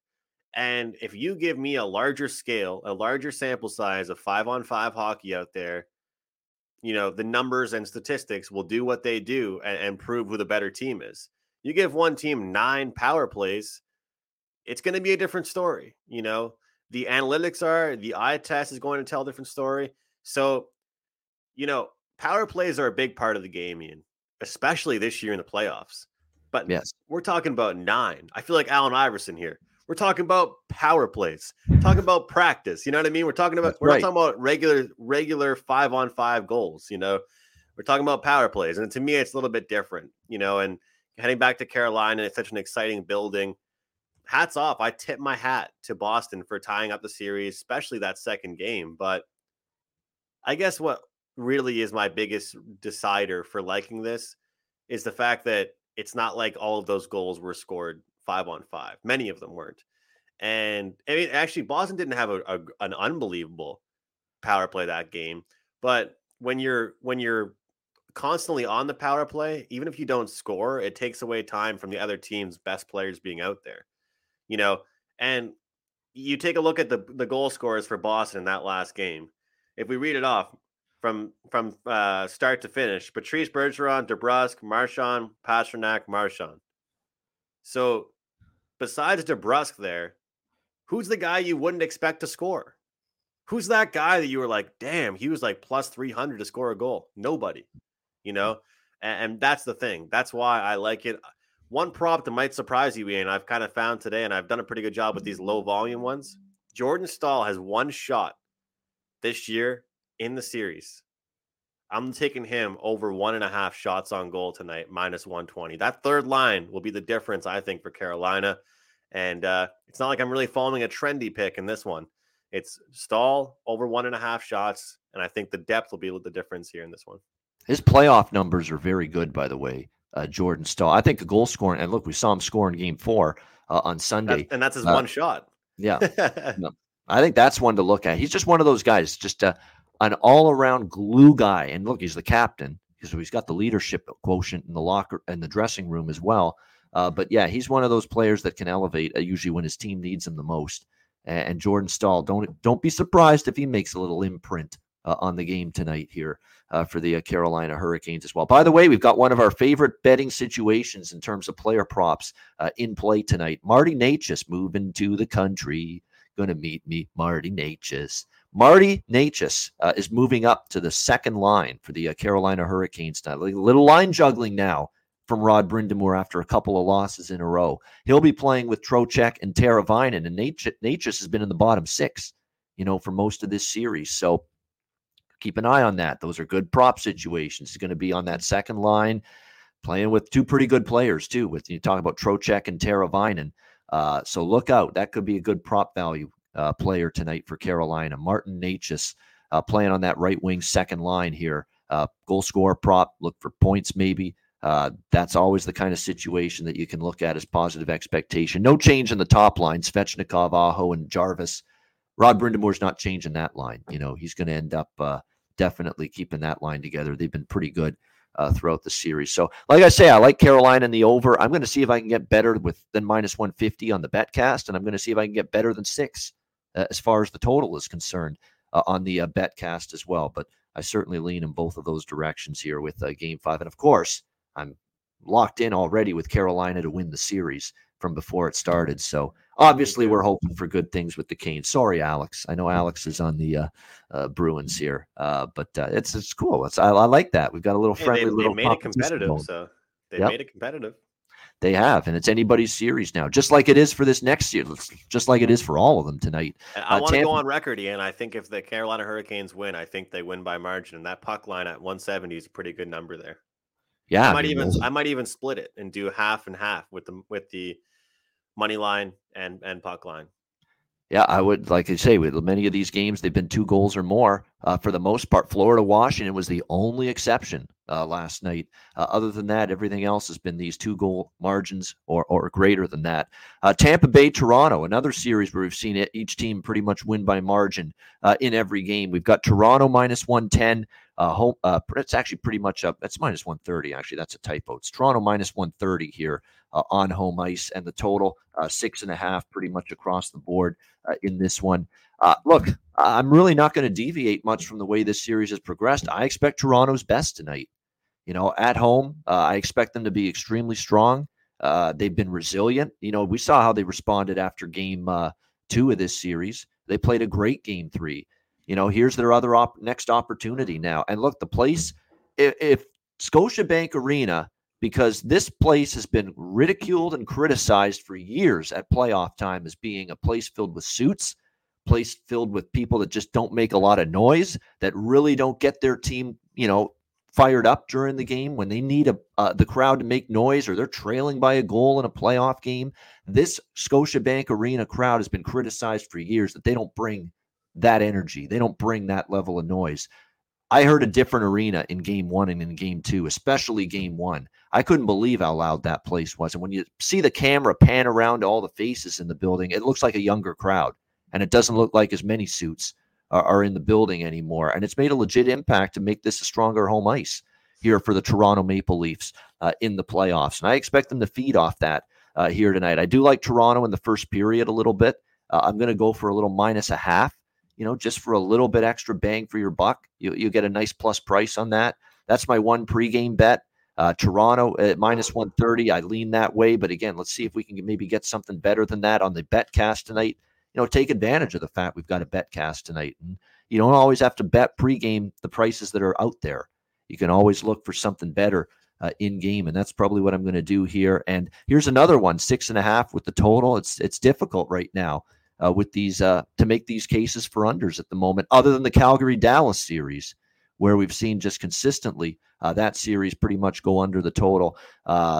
And if you give me a larger scale, a larger sample size of 5-on-5 hockey out there, the numbers and statistics will do what they do and prove who the better team is. You give one team 9 power plays, it's going to be a different story. The analytics the eye test is going to tell a different story. So, power plays are a big part of the game, Ian, especially this year in the playoffs. But yes, we're talking about 9. I feel like Allen Iverson here. We're talking about power plays. We're talking about practice. You know what I mean? We're not talking about regular 5-on-5 goals. We're talking about power plays. And to me, it's a little bit different, and heading back to Carolina, it's such an exciting building. Hats off. I tip my hat to Boston for tying up the series, especially that second game. But I guess what really is my biggest decider for liking this is the fact that it's not like all of those goals were scored 5-on-5. Many of them weren't. And I mean, actually Boston didn't have an unbelievable power play that game. But when you're constantly on the power play, even if you don't score, it takes away time from the other team's best players being out there, and you take a look at the goal scorers for Boston in that last game. If we read it off, From start to finish, Patrice Bergeron, DeBrusk, Marchand, Pasternak, Marchand. So besides DeBrusk there, who's the guy you wouldn't expect to score? Who's that guy that you were like, damn, he was like plus 300 to score a goal? Nobody, you know? And that's the thing. That's why I like it. One prop that might surprise you, Ian, I've kind of found today, and I've done a pretty good job with these low volume ones. Jordan Staal has one shot this year in the series. I'm taking him over 1.5 shots on goal tonight, minus 120. That third line will be the difference, I think, for Carolina. And it's not like I'm really following a trendy pick in this one. It's Staal over 1.5 shots, and I think the depth will be the difference here in this one. His playoff numbers are very good, by the way, Jordan Staal. I think the goal scoring, and look, we saw him score in Game 4 on Sunday. That, and that's his one shot. Yeah. No, I think that's one to look at. He's just one of those guys, just an all-around glue guy. And look, he's the captain, because he's got the leadership quotient in the locker and the dressing room as well. But yeah, he's one of those players that can elevate usually when his team needs him the most. And Jordan Staal, don't be surprised if he makes a little imprint on the game tonight here for the Carolina Hurricanes as well. By the way, we've got one of our favorite betting situations in terms of player props in play tonight. Martin Nečas moving to the country. Going to meet me, Martin Nečas. Martin Nečas is moving up to the second line for the Carolina Hurricanes tonight. A little line juggling now from Rod Brindamour after a couple of losses in a row. He'll be playing with Trocheck and Teravainen, and Nečas has been in the bottom six, you know, for most of this series. So keep an eye on that. Those are good prop situations. He's going to be on that second line, playing with two pretty good players too. With you talk about Trocheck and Teravainen, so look out. That could be a good prop value player tonight for Carolina. Martin Nečas playing on that right wing second line here. Goal scorer prop. Look for points maybe. That's always the kind of situation that you can look at as positive expectation. No change in the top line, Svechnikov, Aho, and Jarvis. Rod Brindamour's not changing that line. You know, he's going to end up definitely keeping that line together. They've been pretty good throughout the series. So, like I say, I like Carolina in the over. I'm going to see if I can get better than minus 150 on the BetCast, and I'm going to see if I can get better than 6 as far as the total is concerned on the BetCast as well. But I certainly lean in both of those directions here with Game 5. And, of course, I'm locked in already with Carolina to win the series from before it started. So obviously we're hoping for good things with the Canes. Sorry, Alex. I know Alex is on the Bruins here, but it's cool. I like that. We've got a little friendly little made it competitive. Mode. So they made it competitive. They have, and it's anybody's series now, just like it is for this next year, just like it is for all of them tonight. I want to go on record, Ian. I think if the Carolina Hurricanes win, I think they win by margin, and that puck line at 170 is a pretty good number there. Yeah, I might even split it and do half and half with the money line and puck line. Yeah, I would, like I say, with many of these games, they've been 2 goals or more for the most part. Florida, Washington was the only exception last night. Other than that, everything else has been these 2-goal margins or greater than that. Tampa Bay, Toronto, another series where we've seen each team pretty much win by margin in every game. We've got Toronto minus 110. It's actually pretty much up. That's minus 130, actually. That's a typo. It's Toronto minus 130 here on home ice, and the total 6.5 pretty much across the board in this one. Look, I'm really not going to deviate much from the way this series has progressed. I expect Toronto's best tonight. You know, at home, I expect them to be extremely strong. They've been resilient. You know, we saw how they responded after game 2 of this series. They played a great game 3. You know, here's their other next opportunity now. And look, the place, if Scotiabank Arena, because this place has been ridiculed and criticized for years at playoff time as being a place filled with suits, place filled with people that just don't make a lot of noise, that really don't get their team, you know, fired up during the game when they need the crowd to make noise or they're trailing by a goal in a playoff game. This Scotiabank Arena crowd has been criticized for years that they don't bring that energy. They don't bring that level of noise. I heard a different arena in game 1 and in game 2, especially game 1. I couldn't believe how loud that place was. And when you see the camera pan around all the faces in the building, it looks like a younger crowd. And it doesn't look like as many suits are in the building anymore. And it's made a legit impact to make this a stronger home ice here for the Toronto Maple Leafs in the playoffs. And I expect them to feed off that here tonight. I do like Toronto in the first period a little bit. I'm going to go for a little minus 0.5. You know, just for a little bit extra bang for your buck, you get a nice plus price on that. That's my one pregame bet. Toronto at -130. I lean that way. But again, let's see if we can maybe get something better than that on the BetCast tonight. You know, take advantage of the fact we've got a BetCast tonight. And you don't always have to bet pregame the prices that are out there. You can always look for something better in game, and that's probably what I'm going to do here. And here's another one, 6.5 with the total. It's difficult right now with these to make these cases for unders at the moment, other than the Calgary-Dallas series, where we've seen just consistently that series pretty much go under the total.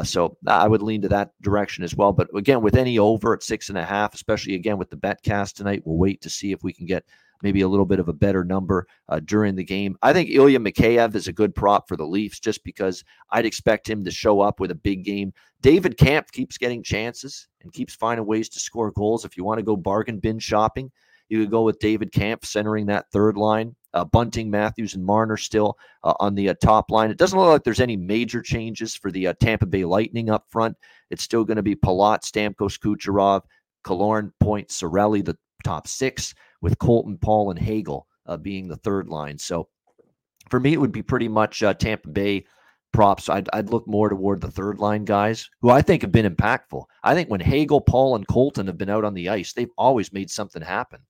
So I would lean to that direction as well. But again, with any over at 6.5, especially again with the BetCast tonight, we'll wait to see if we can get maybe a little bit of a better number during the game. I think Ilya Mikheyev is a good prop for the Leafs just because I'd expect him to show up with a big game. David Kämpf keeps getting chances and keeps finding ways to score goals. If you want to go bargain bin shopping, you could go with David Kämpf centering that third line. Bunting, Matthews, and Marner still on the top line. It doesn't look like there's any major changes for the Tampa Bay Lightning up front. It's still going to be Palat, Stamkos, Kucherov, Killorn, Point, Cirelli, the top six, with Colton, Paul, and Hagel being the third line. So for me, it would be pretty much Tampa Bay props. I'd look more toward the third line guys, who I think have been impactful. I think when Hagel, Paul, and Colton have been out on the ice, they've always made something happen,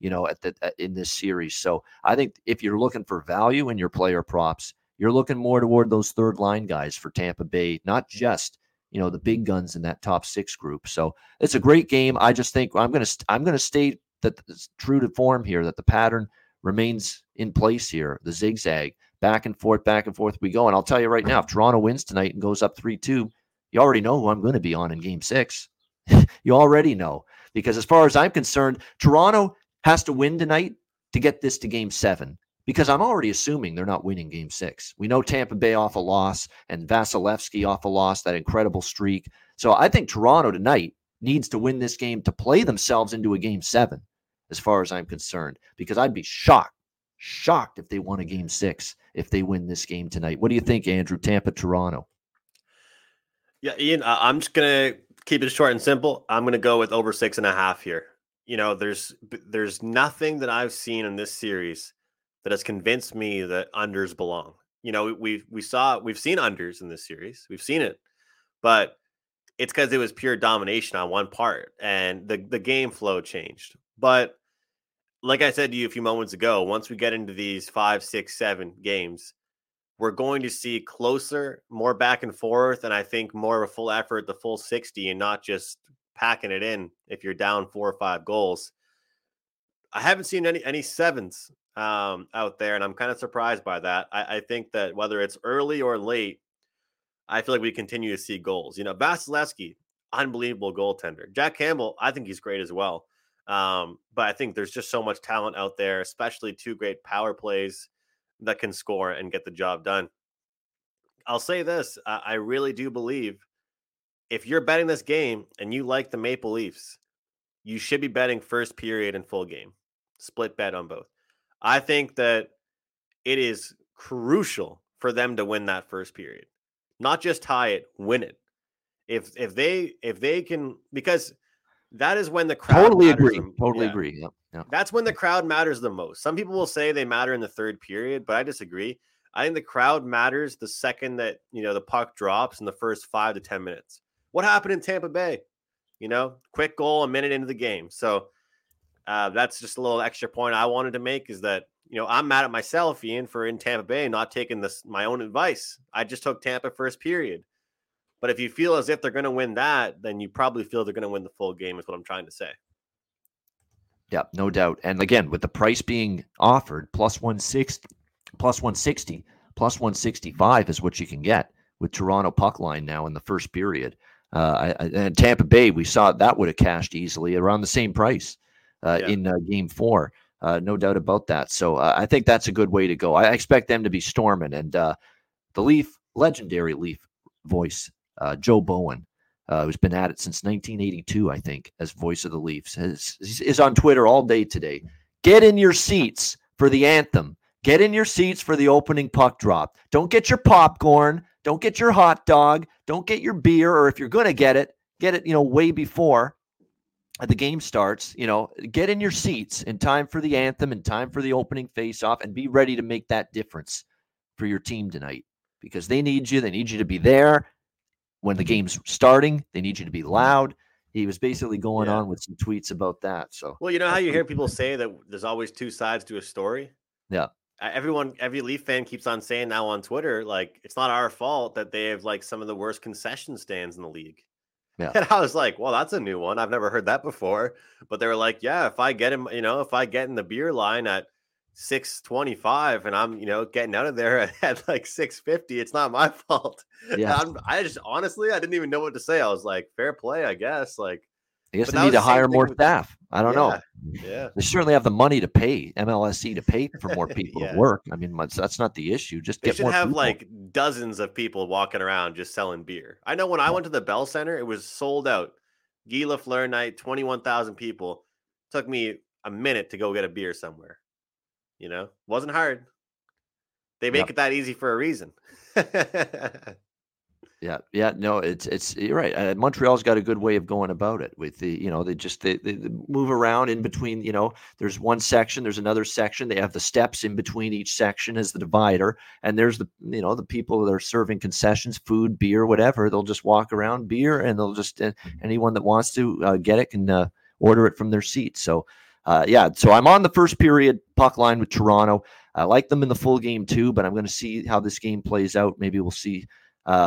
you know, in this series. So I think if you're looking for value in your player props, you're looking more toward those third line guys for Tampa Bay, not just, you know, the big guns in that top six group. So it's a great game. I just think I'm going to stay that true to form here, that the pattern remains in place here, the zigzag, back and forth we go. And I'll tell you right now, if Toronto wins tonight and goes up 3-2, you already know who I'm going to be on in game six. You already know, because as far as I'm concerned, Toronto has to win tonight to get this to game seven, because I'm already assuming they're not winning game six. We know Tampa Bay off a loss and Vasilevskiy off a loss, that incredible streak. So I think Toronto tonight needs to win this game to play themselves into a game seven, as far as I'm concerned, because I'd be shocked if they won a game six, if they win this game tonight. What do you think, Andrew? Tampa, Toronto. Yeah, Ian, I'm just going to keep it short and simple. I'm going to go with over 6.5 here. You know, there's nothing that I've seen in this series that has convinced me that unders belong. You know, we've seen unders in this series. We've seen it, but it's because it was pure domination on one part and the game flow changed. But like I said to you a few moments ago, once we get into these 5, 6, 7 games, we're going to see closer, more back and forth, and I think more of a full effort, the full 60, and not just packing it in if you're down 4 or 5 goals. I haven't seen any sevens out there, and I'm kind of surprised by that. I think that whether it's early or late, I feel like we continue to see goals. You know, Vasilevskiy, unbelievable goaltender. Jack Campbell, I think he's great as well. But I think there's just so much talent out there, especially 2 great power plays that can score and get the job done. I'll say this. I really do believe if you're betting this game and you like the Maple Leafs, you should be betting first period and full game. Split bet on both. I think that it is crucial for them to win that first period. Not just tie it, win it. If they can, because that is when the crowd Totally agree. Yeah. That's when the crowd matters the most. Some people will say they matter in the third period, but I disagree. I think the crowd matters the second that, you know, the puck drops in the first 5 to 10 minutes. What happened in Tampa Bay? You know, quick goal a minute into the game. So that's just a little extra point I wanted to make, is that, you know, I'm mad at myself, Ian, for in Tampa Bay not taking this my own advice. I just took Tampa first period. But if you feel as if they're going to win that, then you probably feel they're going to win the full game, is what I'm trying to say. Yeah, no doubt. And again, with the price being offered, +160, +165 is what you can get with Toronto puck line now in the first period. And Tampa Bay, we saw that would have cashed easily around the same price in game 4. No doubt about that. So I think that's a good way to go. I expect them to be storming. And the legendary Leaf voice, Joe Bowen, who's been at it since 1982, I think, as voice of the Leafs, is on Twitter all day today. Get in your seats for the anthem. Get in your seats for the opening puck drop. Don't get your popcorn. Don't get your hot dog. Don't get your beer. Or if you're going to get it, you know, way before the game starts. You know, get in your seats in time for the anthem, in time for the opening faceoff, and be ready to make that difference for your team tonight. because they need you. They need you to be there when the game's starting. They need you to be loud. He was basically going on with some tweets about that. So, well, you know how you hear people say that there's always two sides to a story? Yeah. Every Leaf fan keeps on saying now on Twitter, like, it's not our fault that they have like some of the worst concession stands in the league. Yeah. And I was like, well, that's a new one. I've never heard that before. But they were like, yeah, if I get him, you know, if I get in the beer line at 6:25 and I'm, you know, getting out of there at like 6:50, it's not my fault. Yeah. I just honestly, I didn't even know what to say. I was like, fair play, I guess. Like, I guess they need to hire more staff. I don't know. Yeah. They certainly have the money to pay MLSE to pay for more people to work. I mean, that's not the issue. Just they get more. They should have people. Like dozens of people walking around just selling beer. I know when I went to the Bell Center, it was sold out. Guy Lafleur night, 21,000 people. Took me a minute to go get a beer somewhere. You know, wasn't hard. They make it that easy for a reason. No, it's you're right. Montreal's got a good way of going about it with the, you know, they move around in between, you know, there's one section, there's another section. They have the steps in between each section as the divider. And there's the, you know, the people that are serving concessions, food, beer, whatever. They'll just walk around beer and they'll just, anyone that wants to get it can order it from their seat. So I'm on the first period puck line with Toronto. I like them in the full game too, but I'm going to see how this game plays out. Maybe we'll see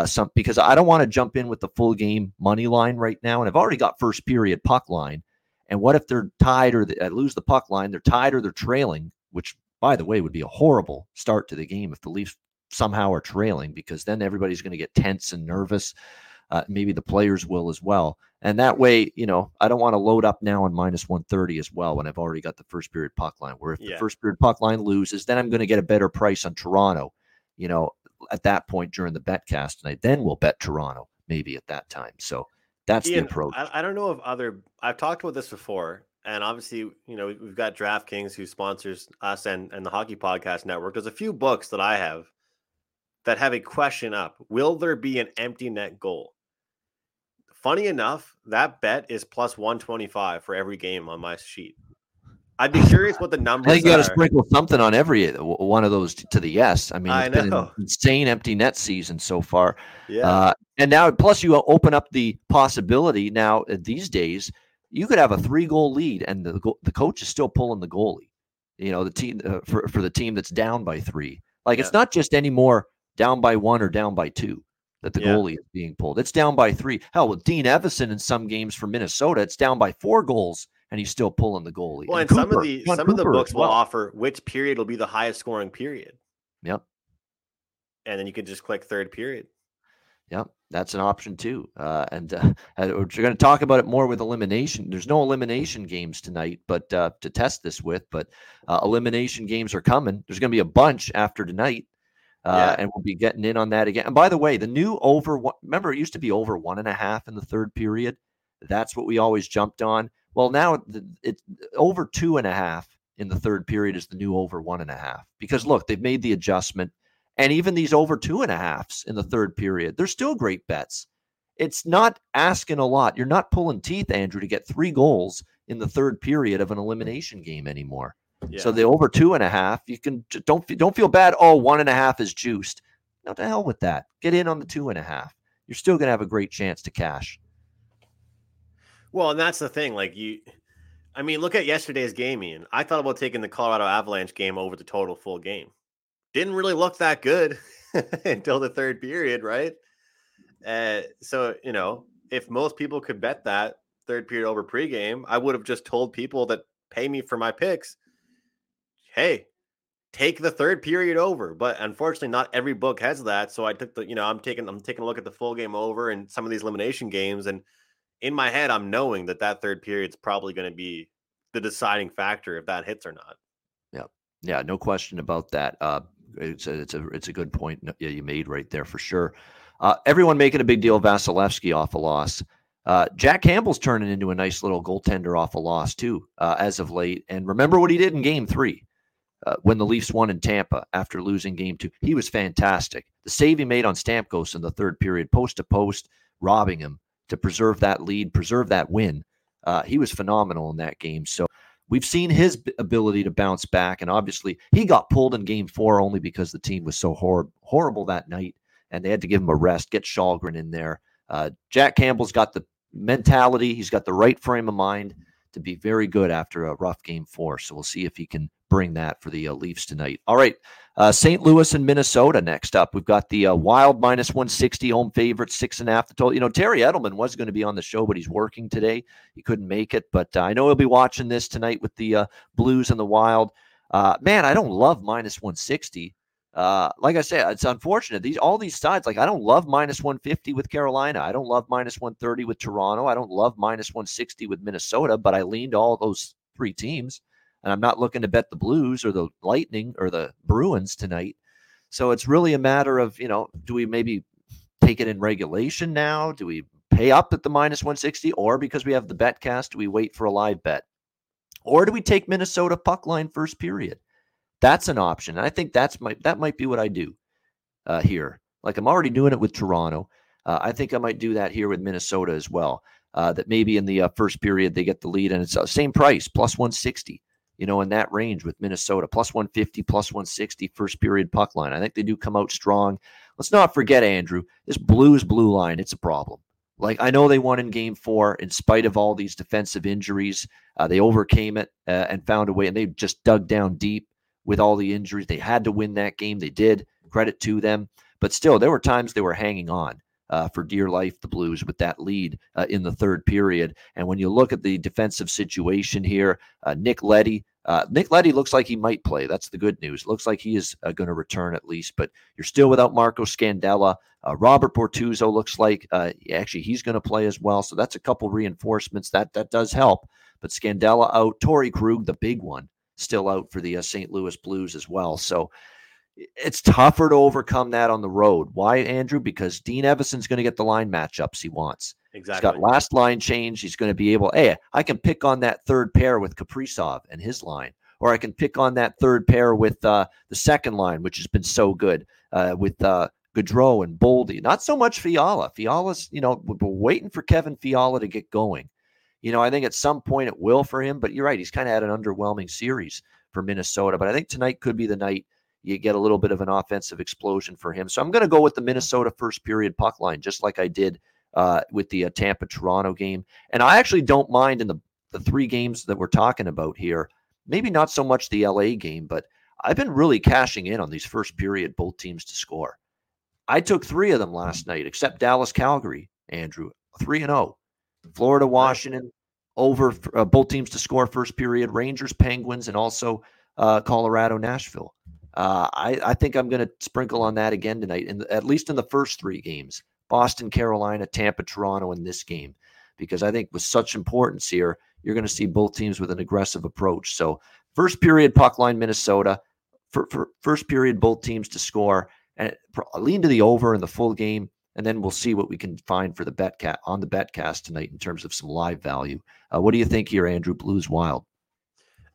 some, because I don't want to jump in with the full game money line right now. And I've already got first period puck line. And what if they're tied or I lose the puck line, they're tied or they're trailing, which by the way, would be a horrible start to the game if the Leafs somehow are trailing, because then everybody's going to get tense and nervous. Maybe the players will as well. And that way, you know, I don't want to load up now on -130 as well when I've already got the first period puck line, where if the first period puck line loses, then I'm going to get a better price on Toronto, you know, at that point during the betcast tonight. Then we'll bet Toronto maybe at that time. So that's the approach. I don't know if I've talked about this before, and obviously, you know, we've got DraftKings who sponsors us and the Hockey Podcast Network. There's a few books that I have that have a question up. Will there be an empty net goal? Funny enough, that bet is +125 for every game on my sheet. I'd be curious what the numbers are. I think you got to sprinkle something on every one of those to the yes. I mean, it's been an insane empty net season so far. Yeah. And now, plus you open up the possibility now these days, you could have a 3-goal lead and the coach is still pulling the goalie, you know, the team for the team that's down by 3. Like it's not just anymore down by 1 or down by 2. That the goalie is being pulled. It's down by 3. Hell, with Dean Evason in some games for Minnesota, it's down by 4 goals, and he's still pulling the goalie. Well, and some of the books will offer which period will be the highest scoring period. Yep. And then you can just click third period. Yep, that's an option too. And we're going to talk about it more with elimination. There's no elimination games tonight, but to test this with. But elimination games are coming. There's going to be a bunch after tonight. And we'll be getting in on that again. And by the way, the new over, remember it used to be over 1.5 in the third period. That's what we always jumped on. Well, now it's over 2.5 in the third period is the new over 1.5, because look, they've made the adjustment, and even these over 2.5s in the third period, they're still great bets. It's not asking a lot. You're not pulling teeth, Andrew, to get 3 goals in the third period of an elimination game anymore. Yeah. So the over 2.5, you can don't feel bad. Oh, 1.5 is juiced. Now to hell with that. Get in on the 2.5. You're still going to have a great chance to cash. Well, and that's the thing. Like look at yesterday's game, Ian. I thought about taking the Colorado Avalanche game over the total full game. Didn't really look that good until the third period, right? So you know, if most people could bet that third period over pregame, I would have just told people that pay me for my picks. Hey, take the third period over, but unfortunately not every book has that. So I took I'm taking a look at the full game over and some of these elimination games. And in my head, I'm knowing that third period's probably going to be the deciding factor if that hits or not. Yeah. No question about that. It's a good point you made right there for sure. Everyone making a big deal of Vasilevskiy off a loss. Jack Campbell's turning into a nice little goaltender off a loss too, as of late. And remember what he did in Game 3. When the Leafs won in Tampa after losing Game 2, he was fantastic. The save he made on Stamkos in the third period, post to post, robbing him to preserve that lead, preserve that win. He was phenomenal in that game. So we've seen his ability to bounce back. And obviously he got pulled in Game 4 only because the team was so horrible that night. and they had to give him a rest, get Källgren in there. Jack Campbell's got the mentality. He's got the right frame of mind to be very good after a rough game four. So we'll see if he can bring that for the Leafs tonight. All right, St. Louis and Minnesota next up. We've got the Wild minus 160 home favorite, 6.5 the total. You know, Terry Edelman was going to be on the show, but he's working today. He couldn't make it, but I know he'll be watching this tonight with the Blues and the Wild. Man, I don't love minus 160. Like I said, it's unfortunate. All these sides, like I don't love minus 150 with Carolina. I don't love minus 130 with Toronto. I don't love minus 160 with Minnesota, but I leaned all those three teams. And I'm not looking to bet the Blues or the Lightning or the Bruins tonight. So it's really a matter of, you know, do we maybe take it in regulation now? Do we pay up at the minus 160? Or because we have the BetCast, do we wait for a live bet? Or do we take Minnesota puck line first period? That's an option. And I think that might be what I do here. Like I'm already doing it with Toronto. I think I might do that here with Minnesota as well. That maybe in the first period they get the lead and it's the same price, plus 160. You know, in that range with Minnesota, plus 150, plus 160, first period puck line. I think they do come out strong. Let's not forget, Andrew, this Blues blue line, it's a problem. Like, I know they won in game four in spite of all these defensive injuries. They overcame it and found a way, and they just dug down deep with all the injuries. They had to win that game. They did. Credit to them. But still, there were times they were hanging on for dear life, the Blues, with that lead in the third period. And when you look at the defensive situation here, Nick Leddy looks like he might play. That's the good news. Looks like he is going to return at least, but you're still without Marco Scandella. Robert Bortuzzo looks like actually he's going to play as well. So that's a couple reinforcements. That does help. But Scandella out. Torrey Krug, the big one, still out for the St. Louis Blues as well. So it's tougher to overcome that on the road. Why, Andrew? Because Dean Evison's going to get the line matchups he wants. Exactly. He's got last line change. He's going to be able, hey, I can pick on that third pair with Kaprizov and his line, or I can pick on that third pair with the second line, which has been so good with Gaudreau and Boldy. Not so much Fiala. Fiala's, you know, we're waiting for Kevin Fiala to get going. You know, I think at some point it will for him, but you're right. He's kind of had an underwhelming series for Minnesota, but I think tonight could be the night you get a little bit of an offensive explosion for him. So I'm going to go with the Minnesota first period puck line, just like I did with the Tampa-Toronto game. And I actually don't mind in the three games that we're talking about here, maybe not so much the LA game, but I've been really cashing in on these first period, both teams to score. I took three of them last night, except Dallas-Calgary, Andrew, 3-0. Florida-Washington over both teams to score first period, Rangers-Penguins, and also Colorado-Nashville. I think I'm going to sprinkle on that again tonight, at least in the first three games, Boston, Carolina, Tampa, Toronto in this game, because I think with such importance here, you're going to see both teams with an aggressive approach. So first period, puck line, Minnesota, for first period, both teams to score, and lean to the over in the full game. And then we'll see what we can find for the BetCast tonight in terms of some live value. What do you think here, Andrew? Blues Wild.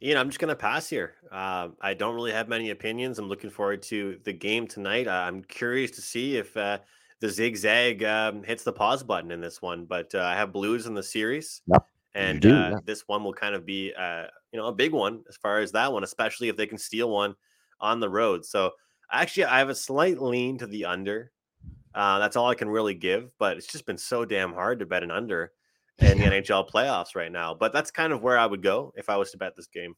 Ian, I'm just going to pass here. I don't really have many opinions. I'm looking forward to the game tonight. I'm curious to see if the zigzag hits the pause button in this one, but I have Blues in the series. Yep. And this one will kind of be, a big one as far as that one, especially if they can steal one on the road. So actually I have a slight lean to the under. That's all I can really give, but it's just been so damn hard to bet an under in the NHL playoffs right now. But that's kind of where I would go if I was to bet this game.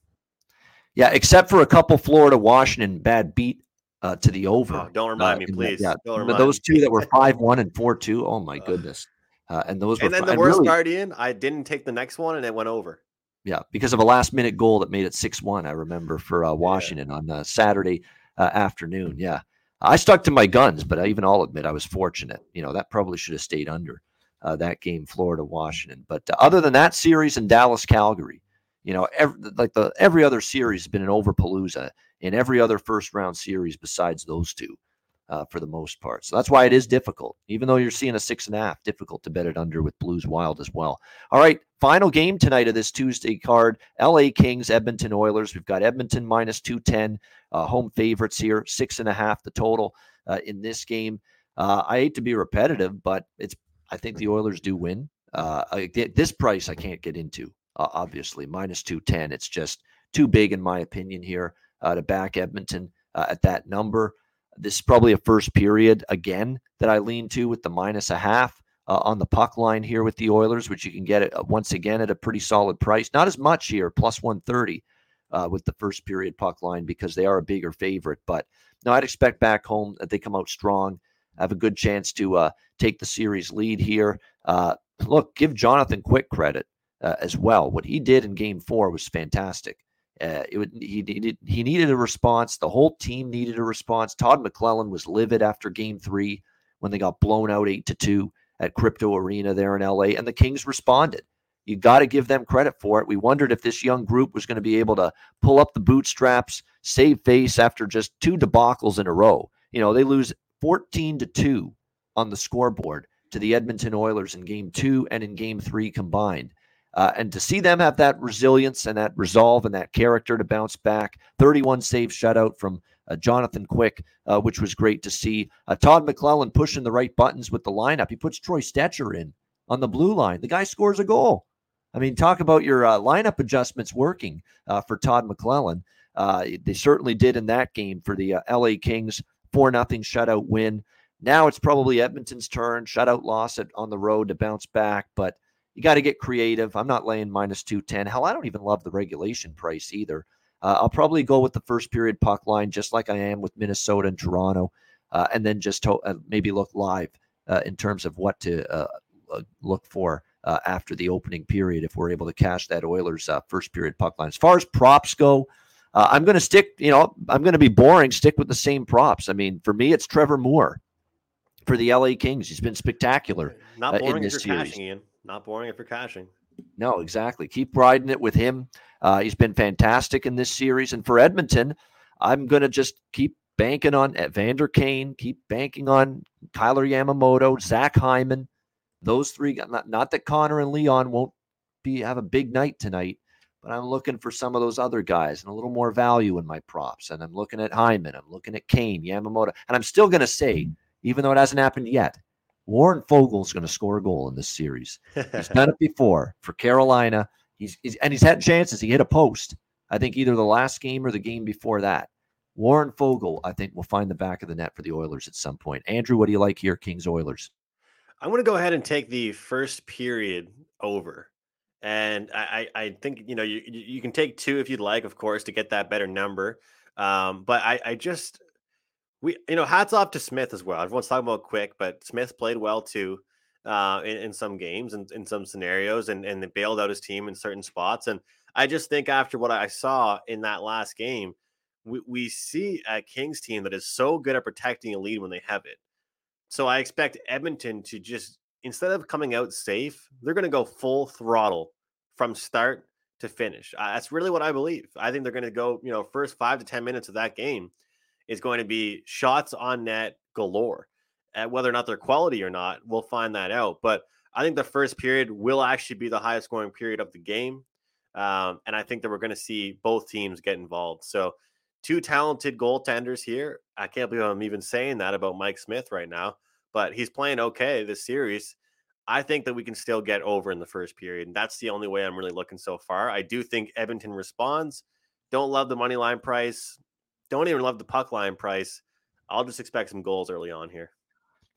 Yeah, except for a couple Florida-Washington bad beat to the over. Oh, don't remind me, please. That, yeah. Those two that were 5-1 and 4-2, oh, my goodness. The worst part, Ian, I didn't take the next one, and it went over. Yeah, because of a last-minute goal that made it 6-1, I remember, for Washington on Saturday afternoon. Yeah, I stuck to my guns, but I'll admit I was fortunate. You know, that probably should have stayed under. That game, Florida-Washington. But other than that series in Dallas-Calgary, you know, every other series has been an overpalooza in every other first-round series besides those two for the most part. So that's why it is difficult. Even though you're seeing a 6.5, difficult to bet it under with Blues Wild as well. All right, final game tonight of this Tuesday card, LA Kings, Edmonton Oilers. We've got Edmonton minus 210, home favorites here, 6.5 the total in this game. I hate to be repetitive, but I think the Oilers do win. This price I can't get into, obviously, minus 210. It's just too big, in my opinion, here to back Edmonton at that number. This is probably a first period, again, that I lean to with the -1/2 on the puck line here with the Oilers, which you can get it once again at a pretty solid price. Not as much here, +130 with the first period puck line because they are a bigger favorite. But no, I'd expect back home that they come out strong, have a good chance to take the series lead here. Look, give Jonathan Quick credit as well. What he did in Game 4 was fantastic. He needed a response. The whole team needed a response. Todd McLellan was livid after Game 3 when they got blown out 8-2 at Crypto Arena there in LA, and the Kings responded. You got to give them credit for it. We wondered if this young group was going to be able to pull up the bootstraps, save face after just two debacles in a row. You know, they lose 14-2 on the scoreboard to the Edmonton Oilers in Game 2 and in Game 3 combined. And to see them have that resilience and that resolve and that character to bounce back, 31 save shutout from Jonathan Quick, which was great to see. Todd McLellan pushing the right buttons with the lineup. He puts Troy Stetcher in on the blue line. The guy scores a goal. I mean, talk about your lineup adjustments working for Todd McLellan. They certainly did in that game for the LA Kings, 4-0 shutout win. Now it's probably Edmonton's turn, shutout loss on the road to bounce back, but you got to get creative. I'm not laying -210. Hell, I don't even love the regulation price either. I'll probably go with the first period puck line, just like I am with Minnesota and Toronto, and then just maybe look live in terms of what to look for after the opening period if we're able to cash that Oilers first period puck line. As far as props go, I'm going to stick, I'm going to be boring, stick with the same props. I mean, for me, it's Trevor Moore for the LA Kings. He's been spectacular in this series. Cashing, Ian. Not boring if you're cashing. No, exactly. Keep riding it with him. He's been fantastic in this series. And for Edmonton, I'm going to just keep banking on Evander Kane, keep banking on Kyler Yamamoto, Zach Hyman. Those three, not that Connor and Leon won't have a big night tonight, but I'm looking for some of those other guys and a little more value in my props. And I'm looking at Hyman. I'm looking at Kane, Yamamoto. And I'm still going to say, even though it hasn't happened yet, Warren Foegele is going to score a goal in this series. He's done it before for Carolina. He's had chances. He hit a post, I think, either the last game or the game before that. Warren Foegele, I think, will find the back of the net for the Oilers at some point. Andrew, what do you like here, Kings Oilers? I'm going to go ahead and take the first period over. And I think, you can take two if you'd like, of course, to get that better number. But hats off to Smith as well. Everyone's talking about Quick, but Smith played well too in some games and in some scenarios, and they bailed out his team in certain spots. And I just think after what I saw in that last game, we see a Kings team that is so good at protecting a lead when they have it. So I expect Edmonton to just, instead of coming out safe, they're going to go full throttle from start to finish. That's really what I believe. I think they're going to go, first 5 to 10 minutes of that game is going to be shots on net galore. And whether or not they're quality or not, we'll find that out. But I think the first period will actually be the highest scoring period of the game. And I think that we're going to see both teams get involved. So two talented goaltenders here. I can't believe I'm even saying that about Mike Smith right now, but he's playing okay this series. I think that we can still get over in the first period. And that's the only way I'm really looking so far. I do think Edmonton responds. Don't love the money line price. Don't even love the puck line price. I'll just expect some goals early on here.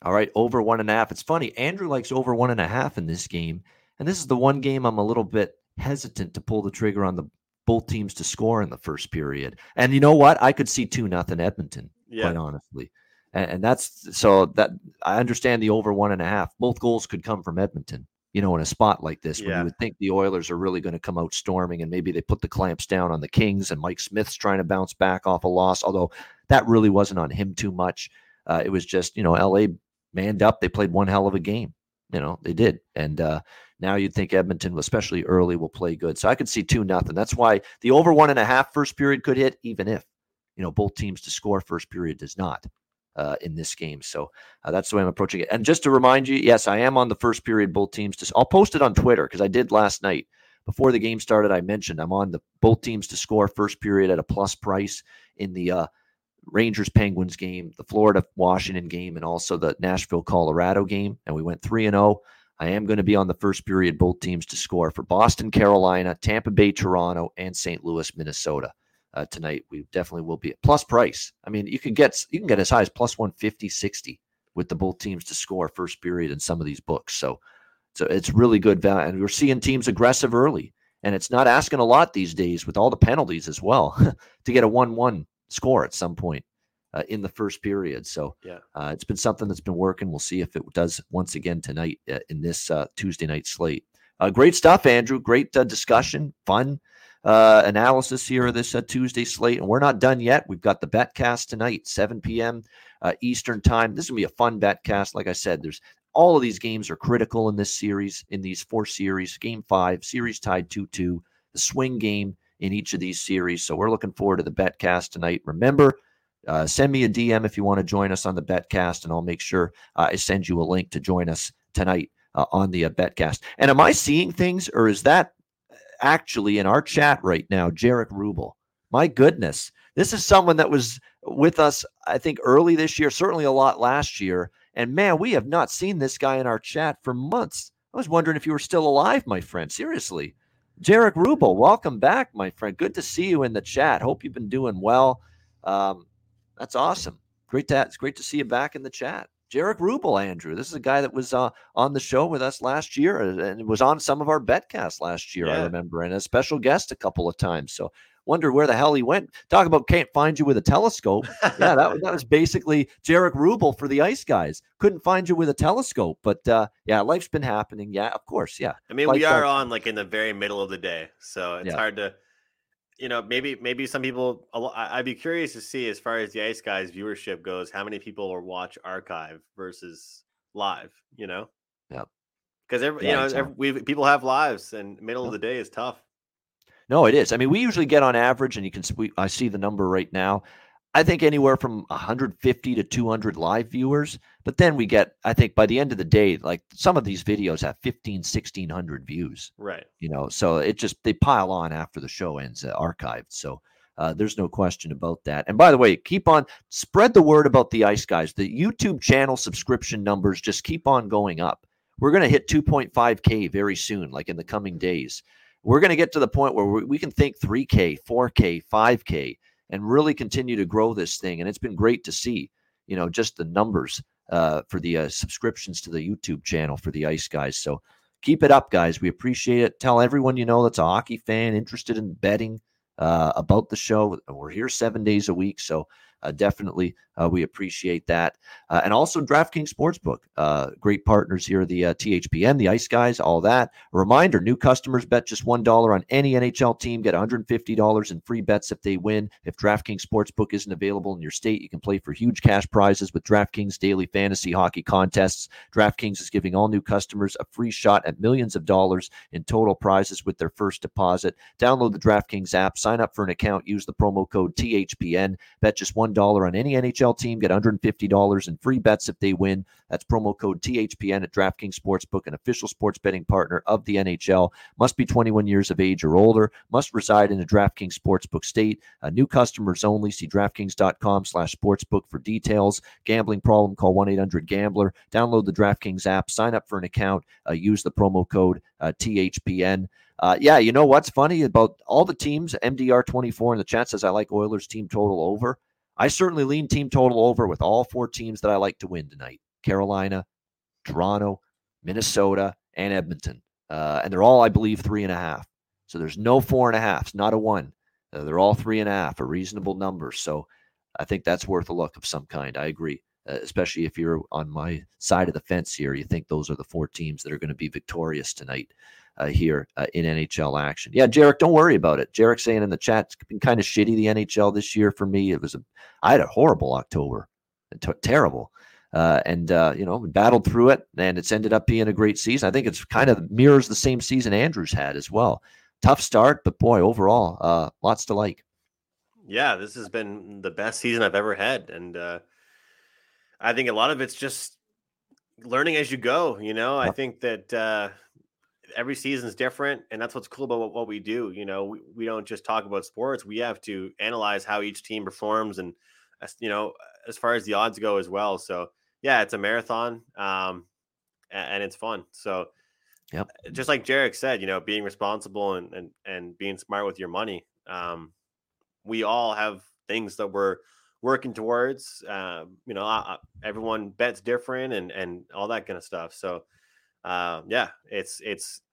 All right, over 1.5. It's funny. Andrew likes over 1.5 in this game. And this is the one game I'm a little bit hesitant to pull the trigger on both teams to score in the first period. And you know what? I could see 2-0 Edmonton, quite honestly. And that's so that I understand the over 1.5. Both goals could come from Edmonton, in a spot like this where you would think the Oilers are really going to come out storming and maybe they put the clamps down on the Kings and Mike Smith's trying to bounce back off a loss, although that really wasn't on him too much. It was just, LA manned up. They played one hell of a game. They did. And now you'd think Edmonton, especially early, will play good. So I could see 2-0. That's why the over 1.5 first period could hit, even if, both teams to score first period does not. In this game. So that's the way I'm approaching it. And just to remind you, yes, I am on the first period, both teams to, I'll post it on Twitter because I did last night before the game started. I mentioned I'm on the both teams to score first period at a plus price in the Rangers Penguins game, the Florida Washington game, and also the Nashville Colorado game. And we went 3-0. I am going to be on the first period, both teams to score for Boston, Carolina, Tampa Bay, Toronto, and St. Louis, Minnesota. tonight. We definitely will be at plus price. I mean, you can get as high as plus 150, 60 with the both teams to score first period in some of these books. So it's really good value. And we're seeing teams aggressive early. And it's not asking a lot these days with all the penalties as well to get a 1-1 score at some point in the first period. So yeah, it's been something that's been working. We'll see if it does once again tonight in this Tuesday night slate. Great stuff, Andrew. Great discussion, fun analysis here of this Tuesday slate. And we're not done yet. We've got the BetCast tonight, 7 p.m. Eastern time. This is going to be a fun BetCast. Like I said, there's all of these games are critical in this series, in these four series, game 5, series tied 2-2, the swing game in each of these series. So we're looking forward to the BetCast tonight. Remember, send me a DM if you want to join us on the BetCast, and I'll make sure I send you a link to join us tonight on the BetCast. And am I seeing things, or is that actually in our chat right now, Jarek Rubel? My goodness, this is someone that was with us, I think, early this year, certainly a lot last year. And man, we have not seen this guy in our chat for months. I was wondering if you were still alive, my friend. Seriously. Jarek Rubel, welcome back, my friend. Good to see you in the chat. Hope you've been doing well. That's awesome. It's great to see you back in the chat. Jarek Rubel, Andrew. This is a guy that was on the show with us last year and was on some of our BetCasts last year, yeah. I remember, and a special guest a couple of times. So wonder where the hell he went. Talk about can't find you with a telescope. Yeah, that was basically Jarek Rubel for the Ice Guys. Couldn't find you with a telescope, but yeah, life's been happening. Yeah, of course. Yeah. I mean, we are on like in the very middle of the day, so it's hard to, you know, maybe some people. I'd be curious to see as far as the Ice Guys viewership goes, how many people will watch archive versus live. You know. Yeah. Because people have lives, and middle of the day is tough. No, it is. I mean, we usually get on average, and I see the number right now. I think anywhere from 150 to 200 live viewers. But then we get, I think by the end of the day, like some of these videos have 1,500, 1,600 views. Right. You know, so they pile on after the show ends archived. So there's no question about that. And by the way, spread the word about the Ice Guys. The YouTube channel subscription numbers just keep on going up. We're going to hit 2.5K very soon, like in the coming days. We're going to get to the point where we can think 3K, 4K, 5K, and really continue to grow this thing. And it's been great to see, you know, just the numbers for the subscriptions to the YouTube channel for the Ice Guys. So keep it up, guys. We appreciate it. Tell everyone you know that's a hockey fan interested in betting about the show. We're here 7 days a week, so definitely we appreciate that. And also DraftKings Sportsbook, great partners here, the THPN, the Ice Guys, all that. A reminder, new customers bet just $1 on any NHL team, get $150 in free bets if they win. If DraftKings Sportsbook isn't available in your state, you can play for huge cash prizes with DraftKings Daily Fantasy Hockey Contests. DraftKings is giving all new customers a free shot at millions of dollars in total prizes with their first deposit. Download the DraftKings app, sign up for an account, use the promo code THPN, bet just $1 on any NHL team, get $150 in free bets if they win. That's promo code THPN at DraftKings Sportsbook, an official sports betting partner of the NHL. Must be 21 years of age or older. Must reside in a DraftKings Sportsbook state. New customers only. See DraftKings.com/sportsbook for details. Gambling problem? Call 1-800-GAMBLER. Download the DraftKings app. Sign up for an account. Use the promo code THPN. Yeah, you know what's funny about all the teams? MDR24 in the chat says, I like Oilers team total over. I certainly lean team total over with all four teams that I like to win tonight. Carolina, Toronto, Minnesota, and Edmonton. And they're all, I believe, 3.5. So there's no 4.5s, not a 1. They're all 3.5, a reasonable number. So I think that's worth a look of some kind. I agree, especially if you're on my side of the fence here. You think those are the four teams that are going to be victorious tonight here in NHL action. Yeah, Jarek, don't worry about it. Jarek saying in the chat, it's been kind of shitty, the NHL this year for me. I had a horrible October, terrible. You know, we battled through it, and it's ended up being a great season. I think it's kind of mirrors the same season Andrews had as well. Tough start, but boy, overall, lots to like. Yeah, this has been the best season I've ever had. And I think a lot of it's just learning as you go, you know. I think that every season's different, and that's what's cool about what we do. You know, we don't just talk about sports. We have to analyze how each team performs, and you know, as far as the odds go as well. So yeah, it's a marathon, and it's fun. So yep, just like Jarek said, you know, being responsible and being smart with your money. we all have things that we're working towards. Everyone bets different and all that kind of stuff. So, it's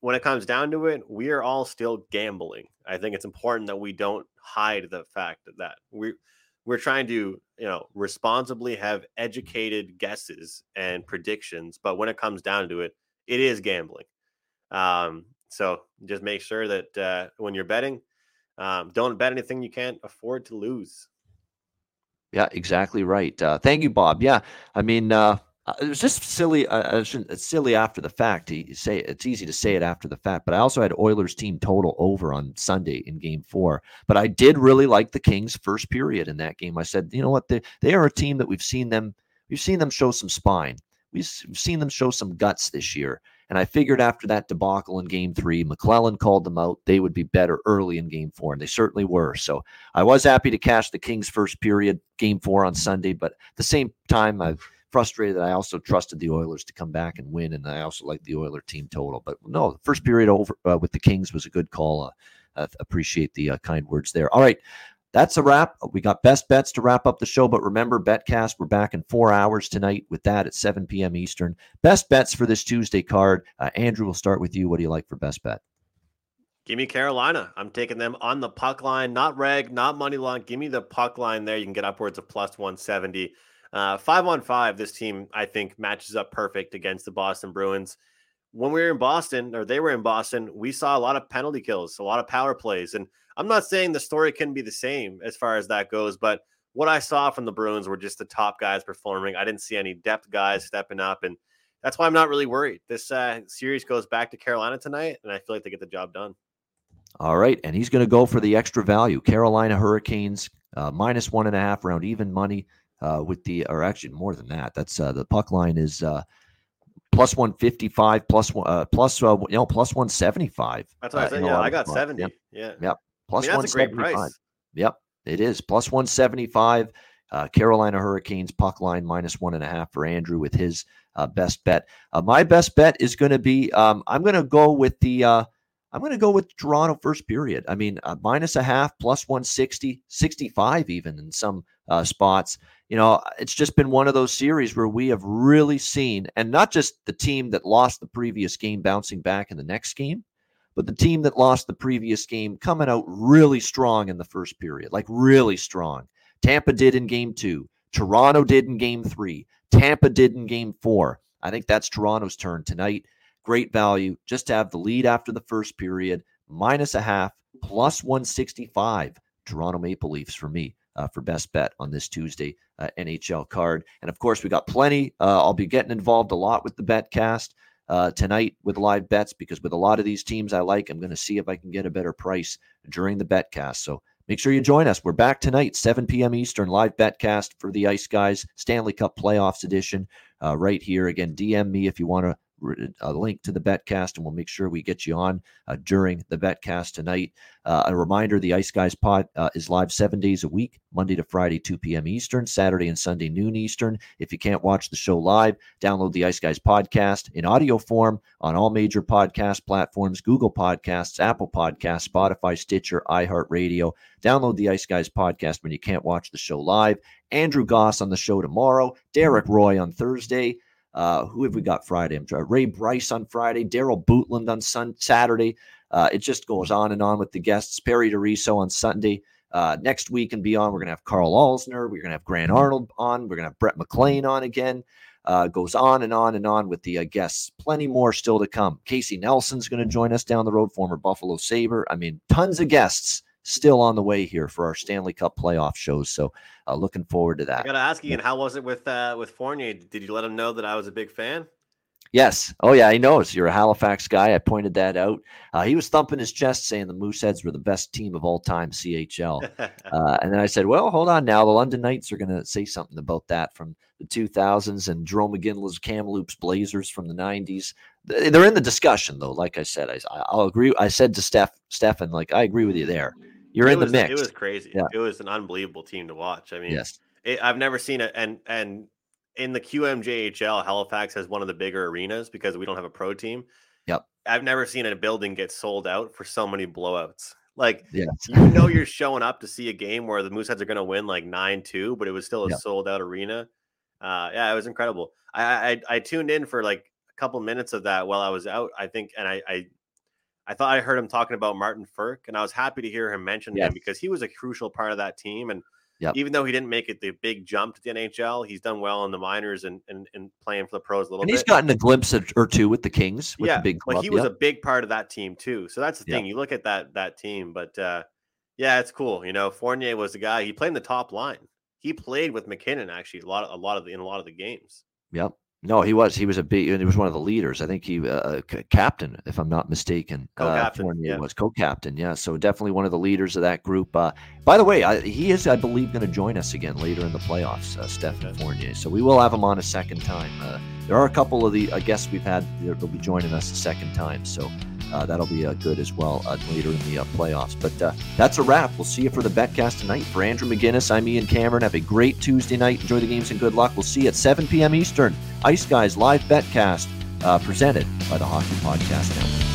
when it comes down to it, we are all still gambling. I think it's important that we don't hide the fact that we're trying to, responsibly have educated guesses and predictions. But when it comes down to it, it is gambling. So just make sure that when you're betting, don't bet anything you can't afford to lose. Yeah, exactly right. Thank you, Bob. Yeah, I mean, it was just silly. It's silly after the fact. You say it's easy to say it after the fact, but I also had Oilers team total over on Sunday in Game 4. But I did really like the Kings' first period in that game. I said, you know what, they are a team that we've seen them show some spine. We've seen them show some guts this year. And I figured after that debacle in Game 3, McLellan called them out. They would be better early in Game 4, and they certainly were. So I was happy to cash the Kings' first period, Game 4 on Sunday. But at the same time, I'm frustrated that I also trusted the Oilers to come back and win, and I also liked the Oiler team total. But no, the first period over with the Kings was a good call. I appreciate the kind words there. All right. That's a wrap. We got best bets to wrap up the show, but remember, BetCast, we're back in 4 hours tonight with that at 7 p.m. Eastern. Best bets for this Tuesday card. Andrew, we'll start with you. What do you like for best bet? Give me Carolina. I'm taking them on the puck line, not reg, not money line. Give me the puck line there. You can get upwards of plus 170. 5-on-5, this team, I think, matches up perfect against the Boston Bruins. When we were in Boston, or they were in Boston, we saw a lot of penalty kills, a lot of power plays. And I'm not saying the story can be the same as far as that goes, but what I saw from the Bruins were just the top guys performing. I didn't see any depth guys stepping up, and that's why I'm not really worried. This series goes back to Carolina tonight, and I feel like they get the job done. All right, and he's going to go for the extra value. Carolina Hurricanes, -1.5 round even money with the – or actually more than that. That's the puck line is plus 155, plus 175. That's what I said. Yeah, I got 70. Yep. Yeah. Yep. Plus 175. A great price. Yep. It is. Plus 175. Carolina Hurricanes puck line -1.5 for Andrew with his best bet. My best bet is going to be I'm going to go with Toronto first period. I mean, -0.5, plus 160, 65 even in some spots. You know, it's just been one of those series where we have really seen, and not just the team that lost the previous game bouncing back in the next game, but the team that lost the previous game coming out really strong in the first period, like really strong. Tampa did in Game 2. Toronto did in Game 3. Tampa did in Game 4. I think that's Toronto's turn tonight. Great value. Just to have the lead after the first period, -0.5, plus 165. Toronto Maple Leafs for me for best bet on this Tuesday NHL card. And of course, we got plenty. I'll be getting involved a lot with the BetCast tonight with live bets, because with a lot of these teams I like, I'm going to see if I can get a better price during the BetCast. So make sure you join us. We're back tonight, 7 p.m. Eastern, live BetCast for the Ice Guys, Stanley Cup Playoffs Edition right here. Again, DM me if you want to a link to the BetCast, and we'll make sure we get you on during the BetCast tonight. A reminder, the Ice Guys pod is live 7 days a week, Monday to Friday, 2 p.m. Eastern, Saturday and Sunday, noon Eastern. If you can't watch the show live, download the Ice Guys podcast in audio form on all major podcast platforms, Google Podcasts, Apple Podcasts, Spotify, Stitcher, iHeartRadio. Download the Ice Guys podcast when you can't watch the show live. Andrew Goss on the show tomorrow, Derek Roy on Thursday. Who have we got Friday? Ray Bryce on Friday, Daryl Bootland on Saturday. It just goes on and on with the guests. Perry DeRiso on Sunday. Next week and beyond, we're going to have Carl Alsner. We're going to have Grant Arnold on. We're going to have Brett McLean on again. Goes on and on and on with the guests. Plenty more still to come. Casey Nelson's going to join us down the road, former Buffalo Sabre. I mean, tons of guests still on the way here for our Stanley Cup playoff shows. So looking forward to that. I got to ask you, and how was it with Fournier? Did you let him know that I was a big fan? Yes. Oh, yeah, he knows. You're a Halifax guy. I pointed that out. He was thumping his chest saying the Mooseheads were the best team of all time CHL. And then I said, well, hold on now. The London Knights are going to say something about that from the 2000s, and Jerome McGinley's Kamloops Blazers from the 90s. They're in the discussion, though. Like I said, I'll agree. I said to Stefan, like, I agree with you there. You're in the mix. It was crazy. Yeah. It was an unbelievable team to watch. I mean, yes. I've never seen it. And in the QMJHL, Halifax has one of the bigger arenas because we don't have a pro team. Yep. I've never seen a building get sold out for so many blowouts. Like, you know, you're showing up to see a game where the Mooseheads are going to win like 9-2, but it was still a sold out arena. Yeah, it was incredible. I tuned in for like a couple minutes of that while I was out, I think. And I thought I heard him talking about Martin Furk, and I was happy to hear him mention him because he was a crucial part of that team. And even though he didn't make it the big jump to the NHL, he's done well in the minors and playing for the pros a little bit. And he's gotten a glimpse or two with the Kings. With the big club. But he was a big part of that team too. So that's the thing. You look at that team, but it's cool. You know, Fournier was the guy. He played in the top line. He played with MacKinnon actually a lot of the games. Yep. No, he was a big, and he was one of the leaders. I think he captain, if I'm not mistaken. Fournier was co-captain. Yeah, so definitely one of the leaders of that group. By the way, he is, I believe, going to join us again later in the playoffs, Stephen Fournier. So we will have him on a second time. There are a couple of the guests we've had that'll be joining us a second time. So that'll be good as well later in the playoffs. But that's a wrap. We'll see you for the BetCast tonight. For Andrew McGinnis, I'm Ian Cameron. Have a great Tuesday night. Enjoy the games and good luck. We'll see you at 7 p.m. Eastern. Ice Guys live BetCast presented by the Hockey Podcast Network.